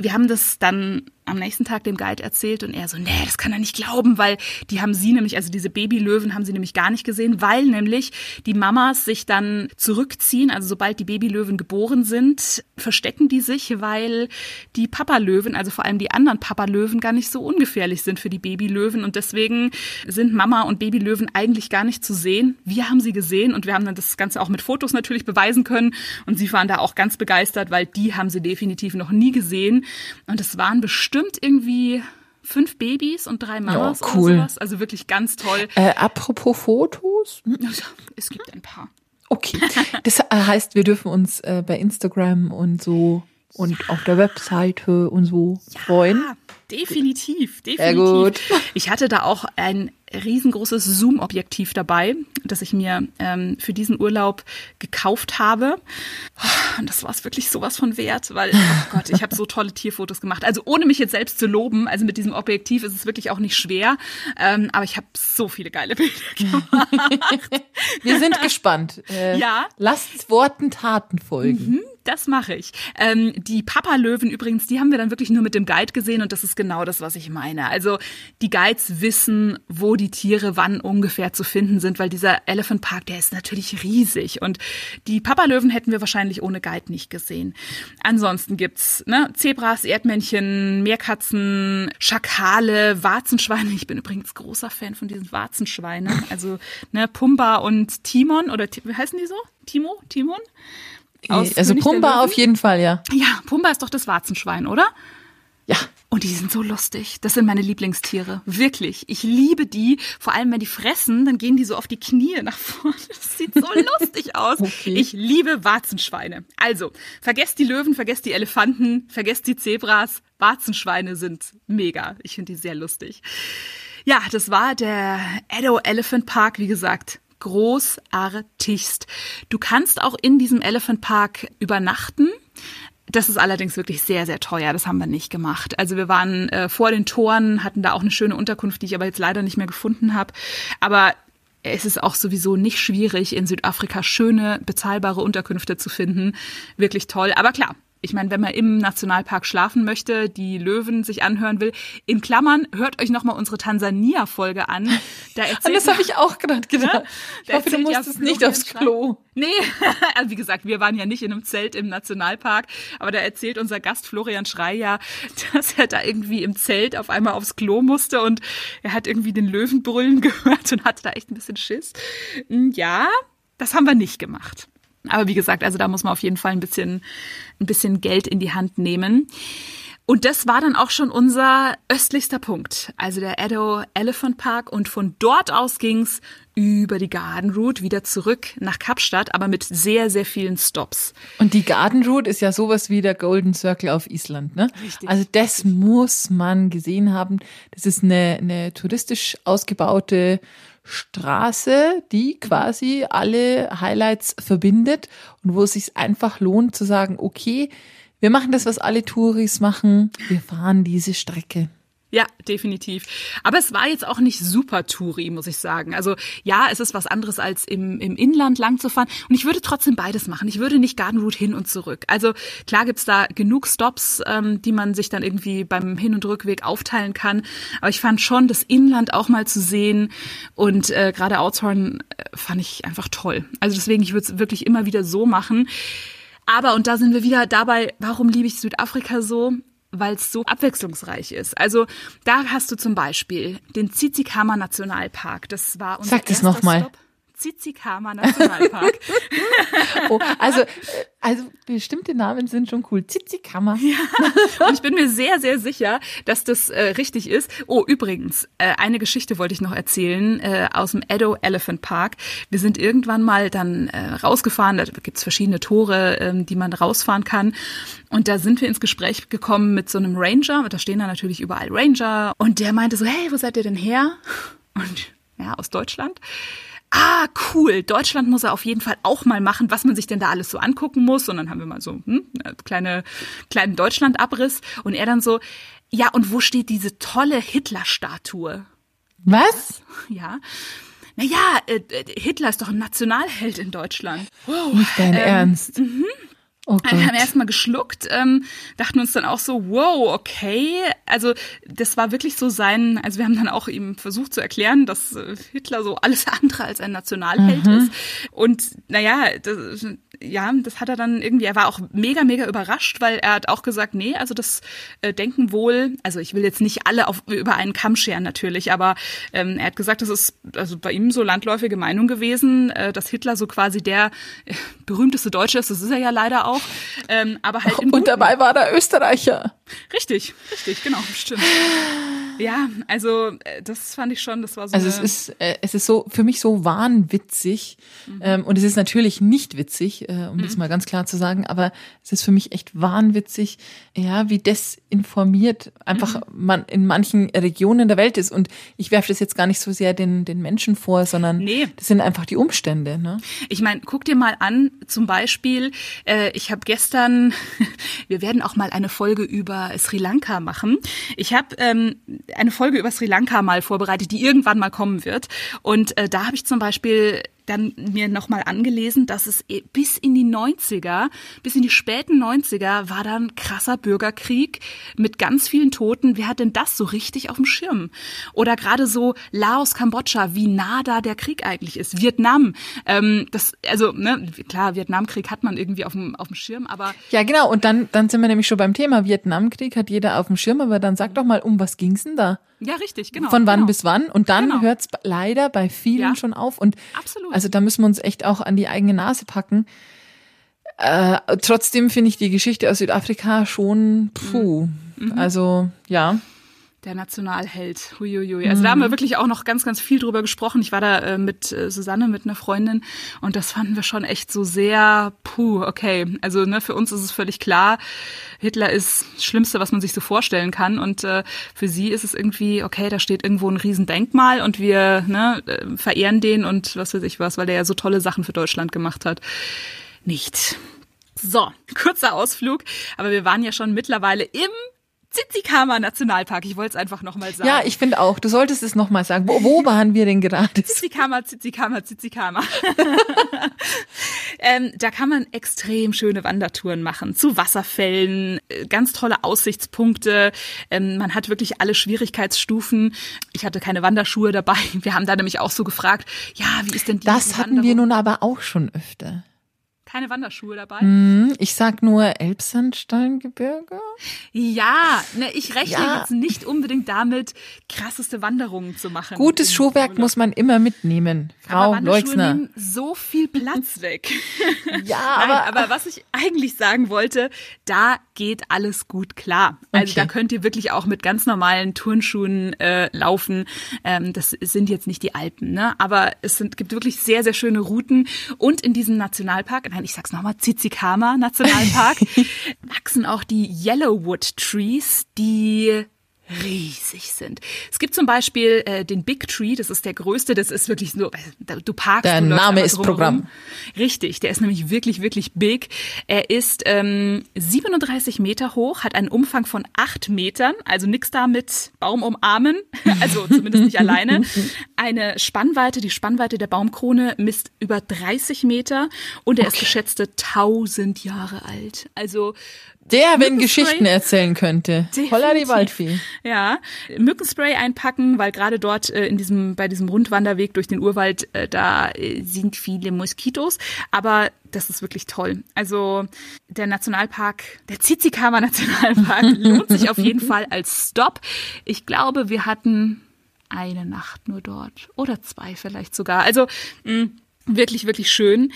wir haben das dann am nächsten Tag dem Guide erzählt und er so, nee, das kann er nicht glauben, weil die haben sie nämlich, also diese Babylöwen haben sie nämlich gar nicht gesehen, weil nämlich die Mamas sich dann zurückziehen, also sobald die Babylöwen geboren sind, verstecken die sich, weil die Papalöwen, also vor allem die anderen Papalöwen, gar nicht so ungefährlich sind für die Babylöwen und deswegen sind Mama und Babylöwen eigentlich gar nicht zu sehen. Wir haben sie gesehen und wir haben dann das Ganze auch mit Fotos natürlich beweisen können und sie waren da auch ganz begeistert, weil die haben sie definitiv noch nie gesehen und es waren bestimmt Stimmt, irgendwie fünf Babys und drei Mamas, oh, cool, oder sowas. Also wirklich ganz toll. Äh, apropos Fotos? Es gibt ein paar. Okay, das heißt, wir dürfen uns äh, bei Instagram und so und ja, auf der Webseite und so ja, freuen. Definitiv, definitiv. Sehr gut. Ich hatte da auch ein riesengroßes Zoom-Objektiv dabei, das ich mir ähm, für diesen Urlaub gekauft habe. Und das war es wirklich sowas von wert, weil, oh Gott, ich habe so tolle Tierfotos gemacht. Also ohne mich jetzt selbst zu loben, also mit diesem Objektiv ist es wirklich auch nicht schwer, ähm, aber ich habe so viele geile Bilder gemacht. Wir sind gespannt. Äh, ja. Lasst Worten Taten folgen. Mhm, das mache ich. Ähm, die Papalöwen übrigens, die haben wir dann wirklich nur mit dem Guide gesehen und das ist genau das, was ich meine. Also die Guides wissen, wo die Tiere wann ungefähr zu finden sind, weil dieser Elephant Park, der ist natürlich riesig und die Papalöwen hätten wir wahrscheinlich ohne Guide nicht gesehen. Ansonsten gibt's ne, Zebras, Erdmännchen, Meerkatzen, Schakale, Warzenschweine. Ich bin übrigens großer Fan von diesen Warzenschweinen. Also ne, Pumba und Timon oder wie heißen die so? Timo, Timon? Aus also Pumba auf jeden Fall, ja. Ja, Pumba ist doch das Warzenschwein, oder? Ja. Und die sind so lustig. Das sind meine Lieblingstiere. Wirklich. Ich liebe die. Vor allem, wenn die fressen, dann gehen die so auf die Knie nach vorne. Das sieht so lustig aus. Okay. Ich liebe Warzenschweine. Also, vergesst die Löwen, vergesst die Elefanten, vergesst die Zebras. Warzenschweine sind mega. Ich finde die sehr lustig. Ja, das war der Addo Elephant Park, wie gesagt. Großartigst. Du kannst auch in diesem Elephant Park übernachten. Das ist allerdings wirklich sehr, sehr teuer. Das haben wir nicht gemacht. Also wir waren äh, vor den Toren, hatten da auch eine schöne Unterkunft, die ich aber jetzt leider nicht mehr gefunden habe. Aber es ist auch sowieso nicht schwierig, in Südafrika schöne, bezahlbare Unterkünfte zu finden. Wirklich toll. Aber klar, ich meine, wenn man im Nationalpark schlafen möchte, die Löwen sich anhören will, in Klammern, hört euch nochmal unsere Tansania-Folge an. Da erzählt das habe ich auch gerade gedacht. Ich hoffe, du musstest nicht aufs Klo. Nee, also wie gesagt, wir waren ja nicht in einem Zelt im Nationalpark, aber da erzählt unser Gast Florian Schrei ja, dass er da irgendwie im Zelt auf einmal aufs Klo musste und er hat irgendwie den Löwen brüllen gehört und hatte da echt ein bisschen Schiss. Ja, das haben wir nicht gemacht. Aber wie gesagt, also da muss man auf jeden Fall ein bisschen, ein bisschen Geld in die Hand nehmen. Und das war dann auch schon unser östlichster Punkt, also der Addo Elephant Park. Und von dort aus ging's über die Garden Route wieder zurück nach Kapstadt, aber mit sehr, sehr vielen Stops. Und die Garden Route ist ja sowas wie der Golden Circle auf Island, ne? Richtig. Also das richtig. Muss man gesehen haben. Das ist eine, eine touristisch ausgebaute Straße, die quasi alle Highlights verbindet und wo es sich einfach lohnt zu sagen, okay, wir machen das, was alle Touris machen, wir fahren diese Strecke. Ja, definitiv. Aber es war jetzt auch nicht super Touri, muss ich sagen. Also ja, es ist was anderes als im, im Inland lang zu fahren. Und ich würde trotzdem beides machen. Ich würde nicht Garden Route hin und zurück. Also klar gibt's da genug Stops, ähm, die man sich dann irgendwie beim Hin- und Rückweg aufteilen kann. Aber ich fand schon, das Inland auch mal zu sehen. Und äh, gerade Oudtshoorn äh, fand ich einfach toll. Also deswegen, ich würde es wirklich immer wieder so machen. Aber, und da sind wir wieder dabei, warum liebe ich Südafrika so? Weil es so abwechslungsreich ist. Also da hast du zum Beispiel den Tsitsikamma Nationalpark. Das war unser Sag das erster noch mal. Stop. Tsitsikamma Nationalpark. Oh, also, also bestimmte Namen sind schon cool. Tsitsikamma. Ja. Und ich bin mir sehr, sehr sicher, dass das äh, richtig ist. Oh, übrigens, äh, eine Geschichte wollte ich noch erzählen äh, aus dem Addo Elephant Park. Wir sind irgendwann mal dann äh, rausgefahren. Da gibt's verschiedene Tore, äh, die man rausfahren kann. Und da sind wir ins Gespräch gekommen mit so einem Ranger. Und da stehen da natürlich überall Ranger. Und der meinte so, hey, wo seid ihr denn her? Und ja, aus Deutschland. Ah, cool, Deutschland muss er auf jeden Fall auch mal machen, was man sich denn da alles so angucken muss. Und dann haben wir mal so hm, einen kleine, kleinen Deutschland-Abriss. Und er dann so, ja, und wo steht diese tolle Hitler-Statue? Was? Ja. Naja, äh, Hitler ist doch ein Nationalheld in Deutschland. Wow. Nicht dein ähm, Ernst. Mhm. Oh Gott. Wir haben erstmal geschluckt, ähm, dachten uns dann auch so, wow, okay. Also das war wirklich so sein, also wir haben dann auch ihm versucht zu erklären, dass äh, Hitler so alles andere als ein Nationalheld mhm. ist. Und naja, das, ja, das hat er dann irgendwie, er war auch mega, mega überrascht, weil er hat auch gesagt, nee, also das äh, denken wohl, also ich will jetzt nicht alle auf, über einen Kamm scheren natürlich, aber ähm, er hat gesagt, das ist also bei ihm so landläufige Meinung gewesen, äh, dass Hitler so quasi der äh, berühmteste Deutsche ist, das ist er ja leider auch. Ähm, aber halt im und Guten. Dabei war der Österreicher. Richtig, richtig, genau, stimmt. Ja, also das fand ich schon, das war so. Also es ist, es ist so für mich so wahnwitzig mhm. ähm, und es ist natürlich nicht witzig, äh, um mhm. das mal ganz klar zu sagen, aber es ist für mich echt wahnwitzig, ja, wie desinformiert einfach mhm. man in manchen Regionen der Welt ist. Und ich werfe das jetzt gar nicht so sehr den, den Menschen vor, sondern nee. Das sind einfach die Umstände. Ne? Ich meine, guck dir mal an, zum Beispiel, äh, ich habe gestern, wir werden auch mal eine Folge über Sri Lanka machen. Ich habe ähm, eine Folge über Sri Lanka mal vorbereitet, die irgendwann mal kommen wird. Und äh, da habe ich zum Beispiel dann mir nochmal angelesen, dass es bis in die neunziger, bis in die späten neunziger war dann krasser Bürgerkrieg mit ganz vielen Toten. Wer hat denn das so richtig auf dem Schirm? Oder gerade so Laos, Kambodscha, wie nah da der Krieg eigentlich ist. Vietnam, ähm, das, also ne, klar, Vietnamkrieg hat man irgendwie auf dem, auf dem Schirm, aber... Ja genau, und dann, dann sind wir nämlich schon beim Thema. Vietnamkrieg hat jeder auf dem Schirm, aber dann sag doch mal, um was ging's denn da? Ja, richtig, genau. Von wann genau. bis wann? Und dann genau. hört's leider bei vielen ja. schon auf. Und absolut. Also da müssen wir uns echt auch an die eigene Nase packen. Äh, trotzdem finde ich die Geschichte aus Südafrika schon, puh, mhm. also ja. Der Nationalheld, huiuiui. Also da haben wir wirklich auch noch ganz, ganz viel drüber gesprochen. Ich war da äh, mit äh, Susanne, mit einer Freundin und das fanden wir schon echt so sehr, puh, okay. Also ne, für uns ist es völlig klar, Hitler ist das Schlimmste, was man sich so vorstellen kann und äh, für sie ist es irgendwie, okay, da steht irgendwo ein Riesendenkmal und wir ne, äh, verehren den und was weiß ich was, weil der ja so tolle Sachen für Deutschland gemacht hat. Nicht. So, kurzer Ausflug, aber wir waren ja schon mittlerweile im Tsitsikamma Nationalpark, ich wollte es einfach nochmal sagen. Ja, ich finde auch, du solltest es nochmal sagen. Wo, wo waren wir denn gerade? Tsitsikamma, Tsitsikamma, Tsitsikamma. ähm, da kann man extrem schöne Wandertouren machen, zu Wasserfällen, ganz tolle Aussichtspunkte. Ähm, man hat wirklich alle Schwierigkeitsstufen. Ich hatte keine Wanderschuhe dabei. Wir haben da nämlich auch so gefragt, ja, wie ist denn die Wanderung? Das hatten wir nun aber auch schon öfter. Keine Wanderschuhe dabei. Ich sag nur Elbsandsteingebirge. Ja, ne, ich rechne ja. jetzt nicht unbedingt damit, krasseste Wanderungen zu machen. Gutes Schuhwerk muss man immer mitnehmen, Frau aber Leuxner. Nehmen so viel Platz weg. Ja, aber, nein, aber was ich eigentlich sagen wollte, da geht alles gut klar. Also okay. Da könnt ihr wirklich auch mit ganz normalen Turnschuhen äh, laufen. Ähm, das sind jetzt nicht die Alpen, ne? Aber es sind, gibt wirklich sehr, sehr schöne Routen. Und in diesem Nationalpark, ich sag's nochmal, Tsitsikamma Nationalpark, wachsen auch die Yellowwood Trees, die riesig sind. Es gibt zum Beispiel äh, den Big Tree, das ist der größte, das ist wirklich so, du parkst. Der Name ist Programm. Richtig, der ist nämlich wirklich, wirklich big. Er ist ähm, siebenunddreißig Meter hoch, hat einen Umfang von acht Metern, also nix da mit Baum umarmen, also zumindest nicht alleine. Eine Spannweite, die Spannweite der Baumkrone misst über dreißig Meter und er okay. ist geschätzte tausend Jahre alt. Also der, wenn Mückenspray. Geschichten erzählen könnte. Definitiv. Holla die Waldfee. Ja, Mückenspray einpacken, weil gerade dort äh, in diesem bei diesem Rundwanderweg durch den Urwald, äh, da äh, sind viele Moskitos. Aber das ist wirklich toll. Also der Nationalpark, der Tsitsikamma Nationalpark lohnt sich auf jeden Fall als Stopp. Ich glaube, wir hatten eine Nacht nur dort oder zwei vielleicht sogar. Also mh, Wirklich, wirklich schön.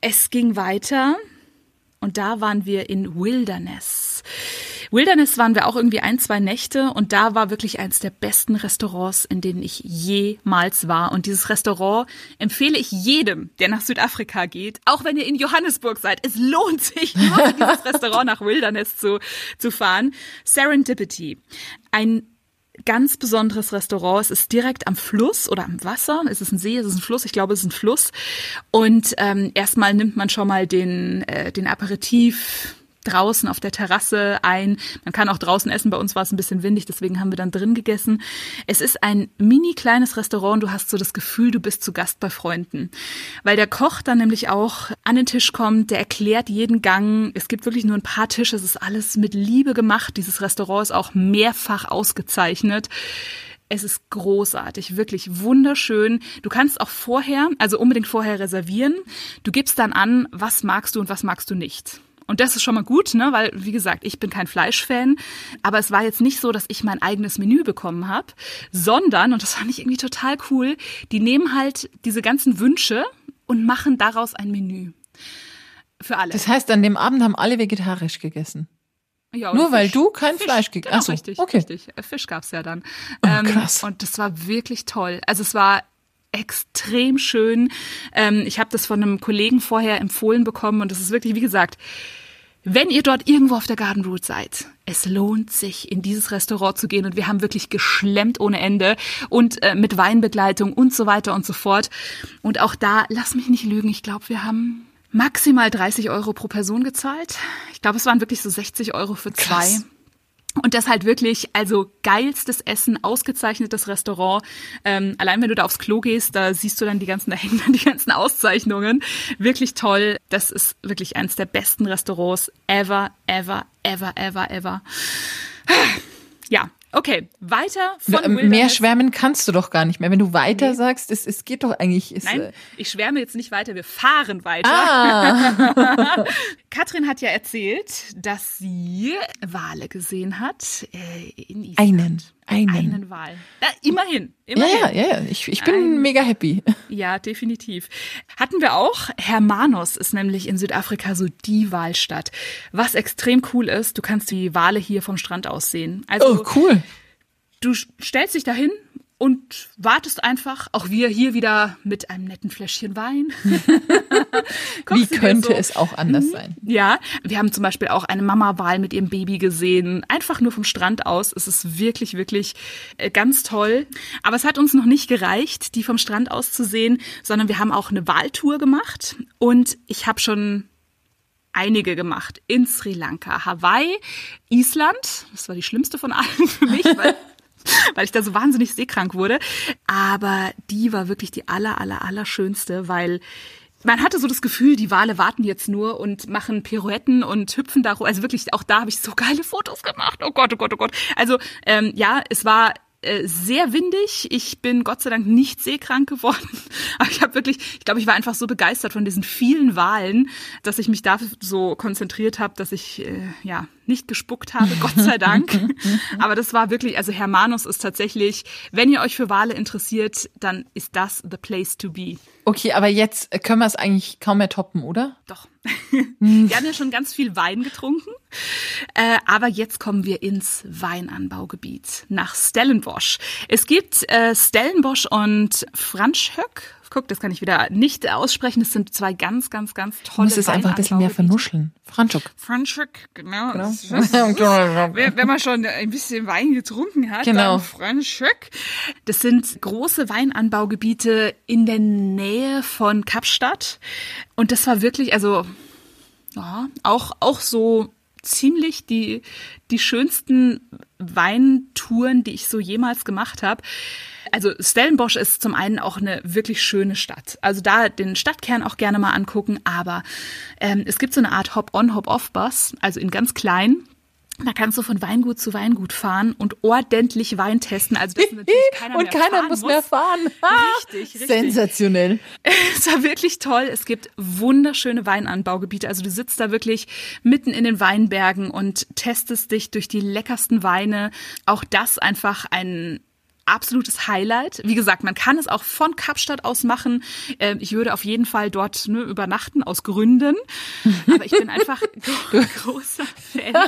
Es ging weiter und da waren wir in Wilderness. Wilderness waren wir auch irgendwie ein, zwei Nächte und da war wirklich eins der besten Restaurants, in denen ich jemals war. Und dieses Restaurant empfehle ich jedem, der nach Südafrika geht, auch wenn ihr in Johannesburg seid. Es lohnt sich, nur in dieses Restaurant nach Wilderness zu, zu fahren. Serendipity. Ein ganz besonderes Restaurant. Es ist direkt am Fluss oder am Wasser. Es ist ein See, es ist ein Fluss. Ich glaube, es ist ein Fluss. Und ähm, erstmal nimmt man schon mal den, äh, den Aperitif draußen auf der Terrasse ein. Man kann auch draußen essen. Bei uns war es ein bisschen windig, deswegen haben wir dann drin gegessen. Es ist ein mini kleines Restaurant. Du hast so das Gefühl, du bist zu Gast bei Freunden. Weil der Koch dann nämlich auch an den Tisch kommt, der erklärt jeden Gang. Es gibt wirklich nur ein paar Tische. Es ist alles mit Liebe gemacht. Dieses Restaurant ist auch mehrfach ausgezeichnet. Es ist großartig, wirklich wunderschön. Du kannst auch vorher, also unbedingt vorher reservieren. Du gibst dann an, was magst du und was magst du nicht. Und das ist schon mal gut, ne? Weil, wie gesagt, ich bin kein Fleischfan, aber es war jetzt nicht so, dass ich mein eigenes Menü bekommen habe, sondern, und das fand ich irgendwie total cool, die nehmen halt diese ganzen Wünsche und machen daraus ein Menü für alle. Das heißt, an dem Abend haben alle vegetarisch gegessen? Ja, nur Fisch. Weil du kein Fisch. Fleisch gegessen hast? Genau, richtig, okay. Richtig. Fisch gab's ja dann. Oh, krass. Ähm, und das war wirklich toll. Also es war extrem schön. Ich habe das von einem Kollegen vorher empfohlen bekommen und das ist wirklich, wie gesagt, wenn ihr dort irgendwo auf der Garden Route seid, es lohnt sich, in dieses Restaurant zu gehen und wir haben wirklich geschlemmt ohne Ende und mit Weinbegleitung und so weiter und so fort. Und auch da, lass mich nicht lügen, ich glaube, wir haben maximal dreißig Euro pro Person gezahlt. Ich glaube, es waren wirklich so sechzig Euro für zwei. Krass. Und das halt wirklich, also geilstes Essen, ausgezeichnetes Restaurant. Ähm, allein wenn du da aufs Klo gehst, da siehst du dann die ganzen, da hängen dann die ganzen Auszeichnungen. Wirklich toll. Das ist wirklich eins der besten Restaurants ever, ever, ever, ever, ever. Ja, okay, weiter von Wilderness. Mehr schwärmen kannst du doch gar nicht mehr. Wenn du weiter nee. sagst, es, es geht doch eigentlich. Es, Nein, ich schwärme jetzt nicht weiter, wir fahren weiter. Ah. Katrin hat ja erzählt, dass sie Wale gesehen hat äh, in Island. Einen, einen. Einen Wal. Na, immerhin, immerhin. Ja, ja, ja. Ich, ich bin Ein, mega happy. Ja, definitiv. Hatten wir auch. Hermanus ist nämlich in Südafrika so die Walstadt. Was extrem cool ist, du kannst die Wale hier vom Strand aus sehen. Also, oh, cool. Du stellst dich dahin und wartest einfach, auch wir hier wieder mit einem netten Fläschchen Wein. Wie könnte so es auch anders sein? Ja, wir haben zum Beispiel auch eine Mama-Wal mit ihrem Baby gesehen, einfach nur vom Strand aus. Es ist wirklich, wirklich ganz toll. Aber es hat uns noch nicht gereicht, die vom Strand aus zu sehen, sondern wir haben auch eine Waltour gemacht und ich habe schon einige gemacht in Sri Lanka, Hawaii, Island. Das war die schlimmste von allen für mich, weil... weil ich da so wahnsinnig seekrank wurde. Aber die war wirklich die aller, aller, aller schönste, weil man hatte so das Gefühl, die Wale warten jetzt nur und machen Pirouetten und hüpfen da rum. Also wirklich, auch da habe ich so geile Fotos gemacht. Oh Gott, oh Gott, oh Gott. Also ähm, ja, es war äh, sehr windig. Ich bin Gott sei Dank nicht seekrank geworden. Aber ich habe wirklich, ich glaube, ich war einfach so begeistert von diesen vielen Walen, dass ich mich da so konzentriert habe, dass ich, äh, ja... nicht gespuckt habe, Gott sei Dank. Aber das war wirklich, also Hermanus ist tatsächlich, wenn ihr euch für Wale interessiert, dann ist das the place to be. Okay, aber jetzt können wir es eigentlich kaum mehr toppen, oder? Doch. Wir haben ja schon ganz viel Wein getrunken. Äh, aber jetzt kommen wir ins Weinanbaugebiet, nach Stellenbosch. Es gibt äh, Stellenbosch und Franschhoek. Guck, das kann ich wieder nicht aussprechen. Das sind zwei ganz, ganz, ganz tolle Weinanbaugebiete. Du musst es einfach ein bisschen mehr vernuscheln. Franschhoek. Franschhoek, genau. genau. Das, das, das, wenn man schon ein bisschen Wein getrunken hat, genau. Dann Franschhoek. Das sind große Weinanbaugebiete in der Nähe von Kapstadt. Und das war wirklich, also ja, auch, auch so ziemlich die, die schönsten Weintouren, die ich so jemals gemacht habe. Also Stellenbosch ist zum einen auch eine wirklich schöne Stadt. Also da den Stadtkern auch gerne mal angucken. Aber ähm, es gibt so eine Art Hop-on, Hop-off-Bus, also in ganz klein. Da kannst du von Weingut zu Weingut fahren und ordentlich Wein testen. Also das natürlich keiner und mehr keiner fahren muss mehr fahren. Richtig, richtig. Sensationell. Es war wirklich toll. Es gibt wunderschöne Weinanbaugebiete. Also du sitzt da wirklich mitten in den Weinbergen und testest dich durch die leckersten Weine. Auch das einfach ein absolutes Highlight. Wie gesagt, man kann es auch von Kapstadt aus machen. Ich würde auf jeden Fall dort ne, übernachten, aus Gründen. Aber ich bin einfach großer Fan.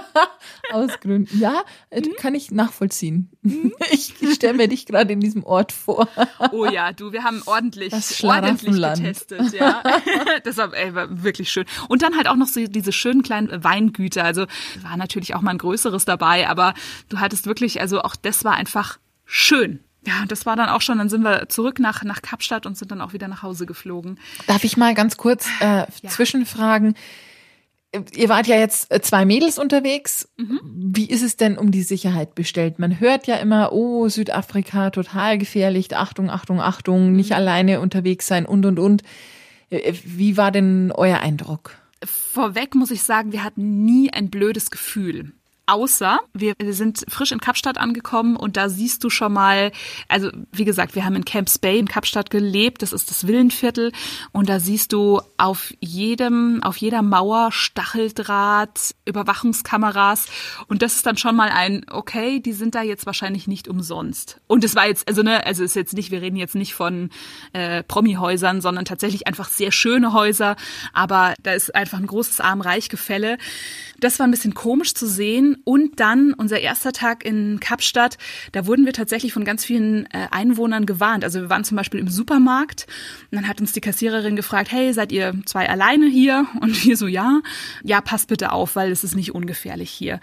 Aus Gründen. Ja, hm? kann ich nachvollziehen. Hm? Ich stelle mir dich gerade in diesem Ort vor. Oh ja, du, wir haben ordentlich, ordentlich getestet. Ja. Das war, ey, war wirklich schön. Und dann halt auch noch so diese schönen kleinen Weingüter. Also war natürlich auch mal ein größeres dabei, aber du hattest wirklich, also auch das war einfach schön. Ja, das war dann auch schon, dann sind wir zurück nach, nach Kapstadt und sind dann auch wieder nach Hause geflogen. Darf ich mal ganz kurz äh, ja. zwischenfragen? Ihr wart ja jetzt zwei Mädels unterwegs. Mhm. Wie ist es denn um die Sicherheit bestellt? Man hört ja immer, oh, Südafrika, total gefährlich, Achtung, Achtung, Achtung, nicht alleine unterwegs sein und, und, und. Wie war denn euer Eindruck? Vorweg muss ich sagen, wir hatten nie ein blödes Gefühl. Außer, wir sind frisch in Kapstadt angekommen und da siehst du schon mal, also wie gesagt, wir haben in Camps Bay in Kapstadt gelebt, das ist das Villenviertel und da siehst du auf jedem, auf jeder Mauer Stacheldraht, Überwachungskameras und das ist dann schon mal ein, okay, die sind da jetzt wahrscheinlich nicht umsonst. Und es war jetzt, also ne, also ist jetzt nicht, wir reden jetzt nicht von äh, Promi-Häusern, sondern tatsächlich einfach sehr schöne Häuser, aber da ist einfach ein großes Arm-Reich-Gefälle. Das war ein bisschen komisch zu sehen. Und dann unser erster Tag in Kapstadt, da wurden wir tatsächlich von ganz vielen äh, Einwohnern gewarnt. Also wir waren zum Beispiel im Supermarkt und dann hat uns die Kassiererin gefragt, hey, seid ihr zwei alleine hier? Und wir so, ja, ja, passt bitte auf, weil es ist nicht ungefährlich hier.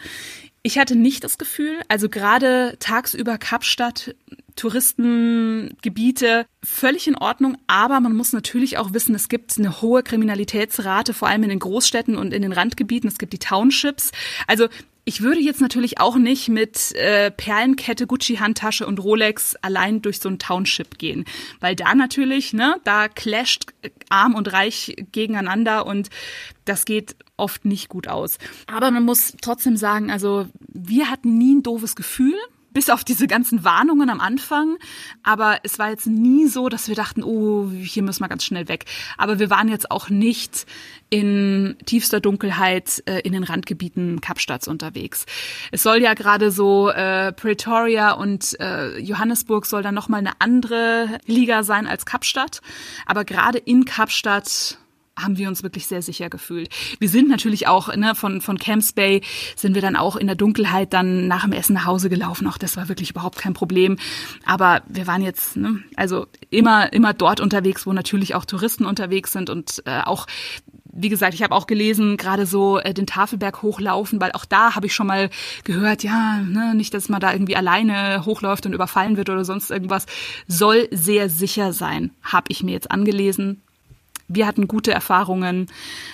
Ich hatte nicht das Gefühl, also gerade tagsüber Kapstadt, Touristengebiete, völlig in Ordnung, aber man muss natürlich auch wissen, es gibt eine hohe Kriminalitätsrate, vor allem in den Großstädten und in den Randgebieten. Es gibt die Townships, also ich würde jetzt natürlich auch nicht mit äh, Perlenkette, Gucci-Handtasche und Rolex allein durch so ein Township gehen. Weil da natürlich, ne, da clasht Arm und Reich gegeneinander und das geht oft nicht gut aus. Aber man muss trotzdem sagen, also wir hatten nie ein doofes Gefühl. Bis auf diese ganzen Warnungen am Anfang. Aber es war jetzt nie so, dass wir dachten, oh, hier müssen wir ganz schnell weg. Aber wir waren jetzt auch nicht in tiefster Dunkelheit äh, in den Randgebieten Kapstadts unterwegs. Es soll ja gerade so äh, Pretoria und äh, Johannesburg soll dann nochmal eine andere Liga sein als Kapstadt. Aber gerade in Kapstadt haben wir uns wirklich sehr sicher gefühlt. Wir sind natürlich auch, ne, von, von Camps Bay sind wir dann auch in der Dunkelheit dann nach dem Essen nach Hause gelaufen. Auch das war wirklich überhaupt kein Problem. Aber wir waren jetzt, ne, also immer, immer dort unterwegs, wo natürlich auch Touristen unterwegs sind und äh, auch, wie gesagt, ich habe auch gelesen, gerade so äh, den Tafelberg hochlaufen, weil auch da habe ich schon mal gehört, ja, ne, nicht, dass man da irgendwie alleine hochläuft und überfallen wird oder sonst irgendwas. Soll sehr sicher sein, habe ich mir jetzt angelesen. Wir hatten gute Erfahrungen,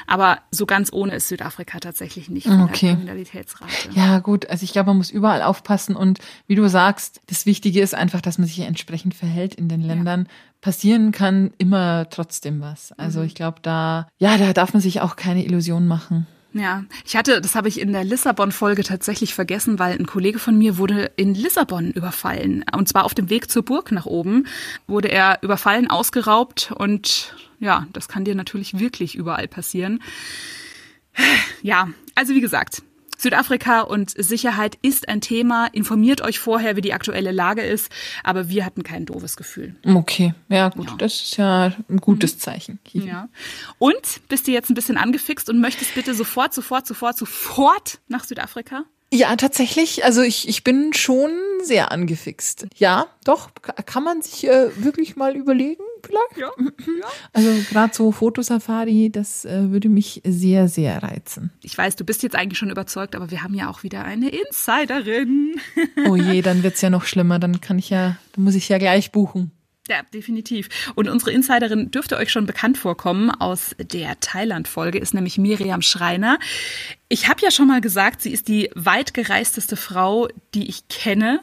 aber so ganz ohne ist Südafrika tatsächlich nicht in der okay. Kriminalitätsrate. Ja gut, also ich glaube, man muss überall aufpassen und wie du sagst, das Wichtige ist einfach, dass man sich entsprechend verhält in den Ländern. Ja. Passieren kann immer trotzdem was. Also ich glaube, da, ja, da darf man sich auch keine Illusionen machen. Ja, ich hatte, das habe ich in der Lissabon-Folge tatsächlich vergessen, weil ein Kollege von mir wurde in Lissabon überfallen. Und zwar auf dem Weg zur Burg nach oben wurde er überfallen, ausgeraubt und ja, das kann dir natürlich wirklich überall passieren. Ja, also wie gesagt, Südafrika und Sicherheit ist ein Thema. Informiert euch vorher, wie die aktuelle Lage ist. Aber wir hatten kein doofes Gefühl. Okay, ja gut, ja. Das ist ja ein gutes Zeichen. Ja. Und bist du jetzt ein bisschen angefixt und möchtest bitte sofort, sofort, sofort, sofort nach Südafrika? Ja, tatsächlich. Also ich, ich bin schon sehr angefixt. Ja, doch, kann man sich äh, wirklich mal überlegen vielleicht? Ja. ja. Also gerade so Fotosafari, das äh, würde mich sehr, sehr reizen. Ich weiß, du bist jetzt eigentlich schon überzeugt, aber wir haben ja auch wieder eine Insiderin. Oh je, dann wird's ja noch schlimmer. Dann kann ich ja, dann muss ich ja gleich buchen. Ja, definitiv. Und unsere Insiderin dürfte euch schon bekannt vorkommen aus der Thailand-Folge, ist nämlich Miriam Schreiner. Ich habe ja schon mal gesagt, sie ist die weit gereisteste Frau, die ich kenne.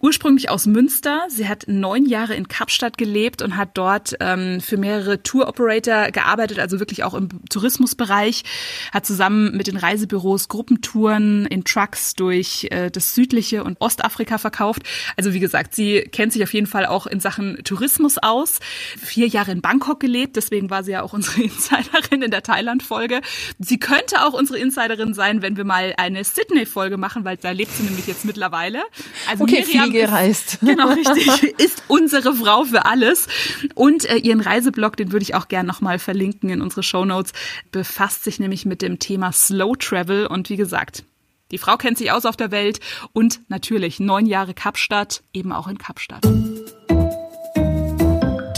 Ursprünglich aus Münster. Sie hat neun Jahre in Kapstadt gelebt und hat dort ähm, für mehrere Tour-Operator gearbeitet, also wirklich auch im Tourismusbereich. Hat zusammen mit den Reisebüros Gruppentouren in Trucks durch äh, das südliche und Ostafrika verkauft. Also wie gesagt, sie kennt sich auf jeden Fall auch in Sachen Tourismus aus. Vier Jahre in Bangkok gelebt, deswegen war sie ja auch unsere Insiderin in der Thailand-Folge. Sie könnte auch unsere Insiderin sein, wenn wir mal eine Sydney-Folge machen, weil da lebt sie nämlich jetzt mittlerweile. Also okay, Miriam Viel gereist. Ist, genau, richtig. Ist unsere Frau für alles. Und äh, ihren Reiseblog, den würde ich auch gerne nochmal verlinken in unsere Shownotes, befasst sich nämlich mit dem Thema Slow Travel. Und wie gesagt, die Frau kennt sich aus auf der Welt. Und natürlich neun Jahre Kapstadt, eben auch in Kapstadt.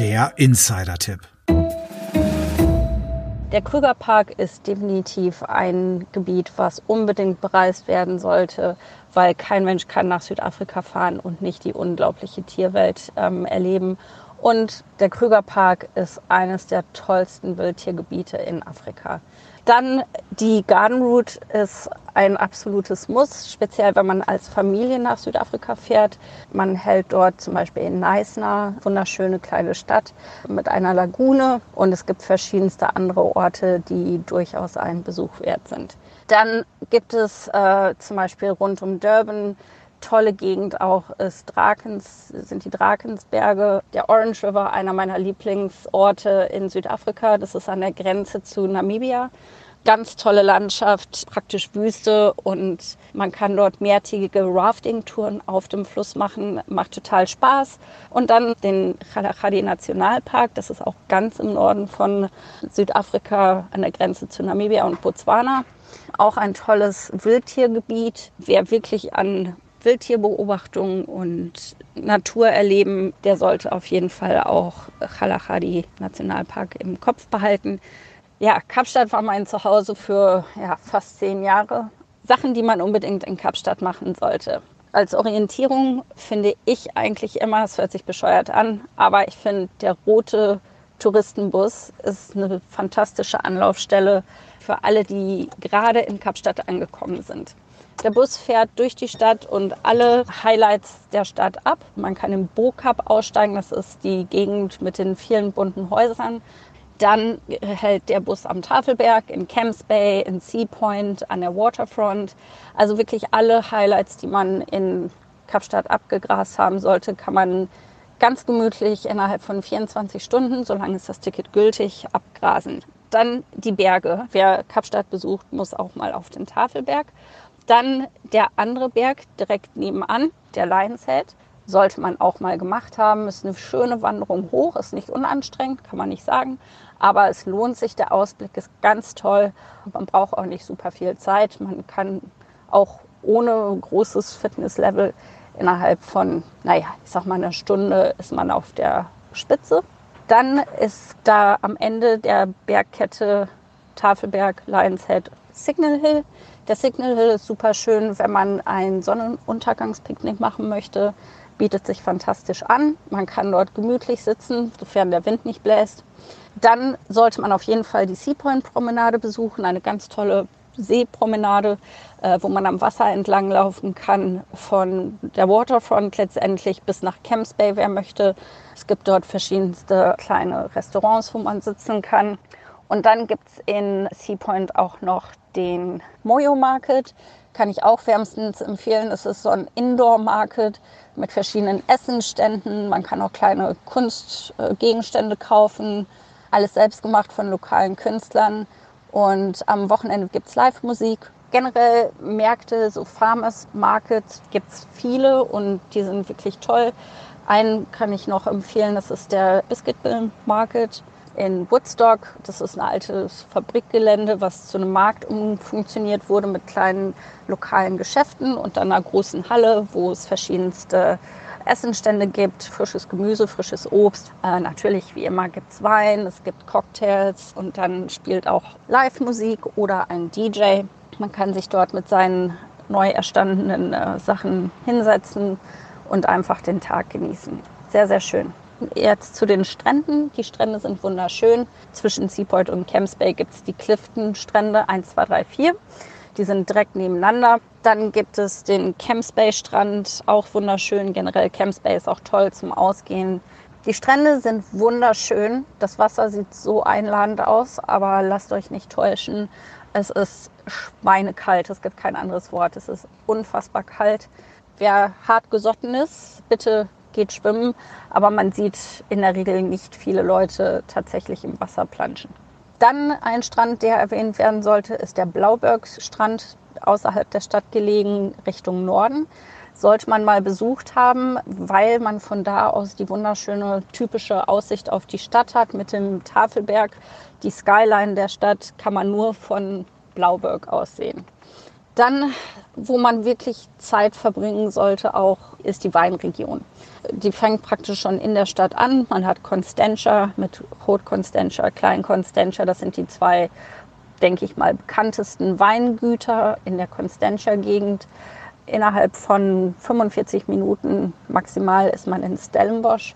Der Insider-Tipp. Der Krügerpark ist definitiv ein Gebiet, was unbedingt bereist werden sollte, weil kein Mensch kann nach Südafrika fahren und nicht die unglaubliche Tierwelt ähm, erleben. Und der Krügerpark ist eines der tollsten Wildtiergebiete in Afrika. Dann die Garden Route ist ein absolutes Muss, speziell wenn man als Familie nach Südafrika fährt. Man hält dort zum Beispiel in Neisner, wunderschöne kleine Stadt mit einer Lagune, und es gibt verschiedenste andere Orte, die durchaus einen Besuch wert sind. Dann gibt es äh, zum Beispiel rund um Durban, tolle Gegend auch ist Drakens, sind die Drakensberge, der Orange River, einer meiner Lieblingsorte in Südafrika. Das ist an der Grenze zu Namibia. Ganz tolle Landschaft, praktisch Wüste, und man kann dort mehrtägige Rafting-Touren auf dem Fluss machen. Macht total Spaß. Und dann den Kalahari-Nationalpark, das ist auch ganz im Norden von Südafrika, an der Grenze zu Namibia und Botswana. Auch ein tolles Wildtiergebiet. Wer wirklich an Wildtierbeobachtung und Natur erleben, der sollte auf jeden Fall auch Kalahari Nationalpark im Kopf behalten. Ja, Kapstadt war mein Zuhause für ja, fast zehn Jahre. Sachen, die man unbedingt in Kapstadt machen sollte. Als Orientierung finde ich eigentlich immer, es hört sich bescheuert an, aber ich finde, der rote Touristenbus ist eine fantastische Anlaufstelle für alle, die gerade in Kapstadt angekommen sind. Der Bus fährt durch die Stadt und alle Highlights der Stadt ab. Man kann im Bo-Kaap aussteigen, das ist die Gegend mit den vielen bunten Häusern. Dann hält der Bus am Tafelberg, in Camps Bay, in Seapoint, an der Waterfront. Also wirklich alle Highlights, die man in Kapstadt abgegrast haben sollte, kann man ganz gemütlich innerhalb von vierundzwanzig Stunden, solange ist das Ticket gültig, abgrasen. Dann die Berge. Wer Kapstadt besucht, muss auch mal auf den Tafelberg. Dann der andere Berg direkt nebenan, der Lion's Head, sollte man auch mal gemacht haben. Ist eine schöne Wanderung hoch, ist nicht unanstrengend, kann man nicht sagen. Aber es lohnt sich, der Ausblick ist ganz toll. Man braucht auch nicht super viel Zeit. Man kann auch ohne großes Fitnesslevel innerhalb von, naja, ich sag mal einer Stunde ist man auf der Spitze. Dann ist da am Ende der Bergkette Tafelberg, Lion's Head, Signal Hill. Der Signal Hill ist super schön, wenn man ein Sonnenuntergangspicknick machen möchte. Bietet sich fantastisch an. Man kann dort gemütlich sitzen, sofern der Wind nicht bläst. Dann sollte man auf jeden Fall die Seapoint-Promenade besuchen. Eine ganz tolle Seepromenade, äh, wo man am Wasser entlang laufen kann. Von der Waterfront letztendlich bis nach Camps Bay, wer möchte. Es gibt dort verschiedenste kleine Restaurants, wo man sitzen kann. Und dann gibt es in Seapoint auch noch den Moyo Market, kann ich auch wärmstens empfehlen. Es ist so ein Indoor-Market mit verschiedenen Essenständen. Man kann auch kleine Kunstgegenstände kaufen, alles selbst gemacht von lokalen Künstlern. Und am Wochenende gibt es Live-Musik. Generell Märkte, so Farmers Markets, gibt es viele und die sind wirklich toll. Einen kann ich noch empfehlen, das ist der Biscuitbill Market in Woodstock. Das ist ein altes Fabrikgelände, was zu einem Markt umfunktioniert wurde mit kleinen lokalen Geschäften und dann einer großen Halle, wo es verschiedenste Essenstände gibt, frisches Gemüse, frisches Obst. Äh, natürlich, wie immer, gibt es Wein, es gibt Cocktails und dann spielt auch Live-Musik oder ein D J. Man kann sich dort mit seinen neu erstandenen äh, Sachen hinsetzen und einfach den Tag genießen. Sehr, sehr schön. Jetzt zu den Stränden. Die Strände sind wunderschön. Zwischen Seapoint und Camps Bay gibt es die Clifton-Strände eins, zwei, drei, vier. Die sind direkt nebeneinander. Dann gibt es den Camps Bay-Strand, auch wunderschön. Generell Camps Bay ist auch toll zum Ausgehen. Die Strände sind wunderschön. Das Wasser sieht so einladend aus, aber lasst euch nicht täuschen. Es ist schweinekalt, es gibt kein anderes Wort. Es ist unfassbar kalt. Wer hart gesotten ist, bitte geht schwimmen, aber man sieht in der Regel nicht viele Leute tatsächlich im Wasser planschen. Dann ein Strand, der erwähnt werden sollte, ist der Blaubergstrand, außerhalb der Stadt gelegen, Richtung Norden. sollte man mal besucht haben, weil man von da aus die wunderschöne typische Aussicht auf die Stadt hat mit dem Tafelberg. Die Skyline der Stadt kann man nur von Blauberg aus sehen. Dann, wo man wirklich Zeit verbringen sollte auch, ist die Weinregion. Die fängt praktisch schon in der Stadt an. Man hat Constantia mit Rot Constantia, Klein Constantia. Das sind die zwei, denke ich mal, bekanntesten Weingüter in der Constantia-Gegend. Innerhalb von fünfundvierzig Minuten maximal ist man in Stellenbosch,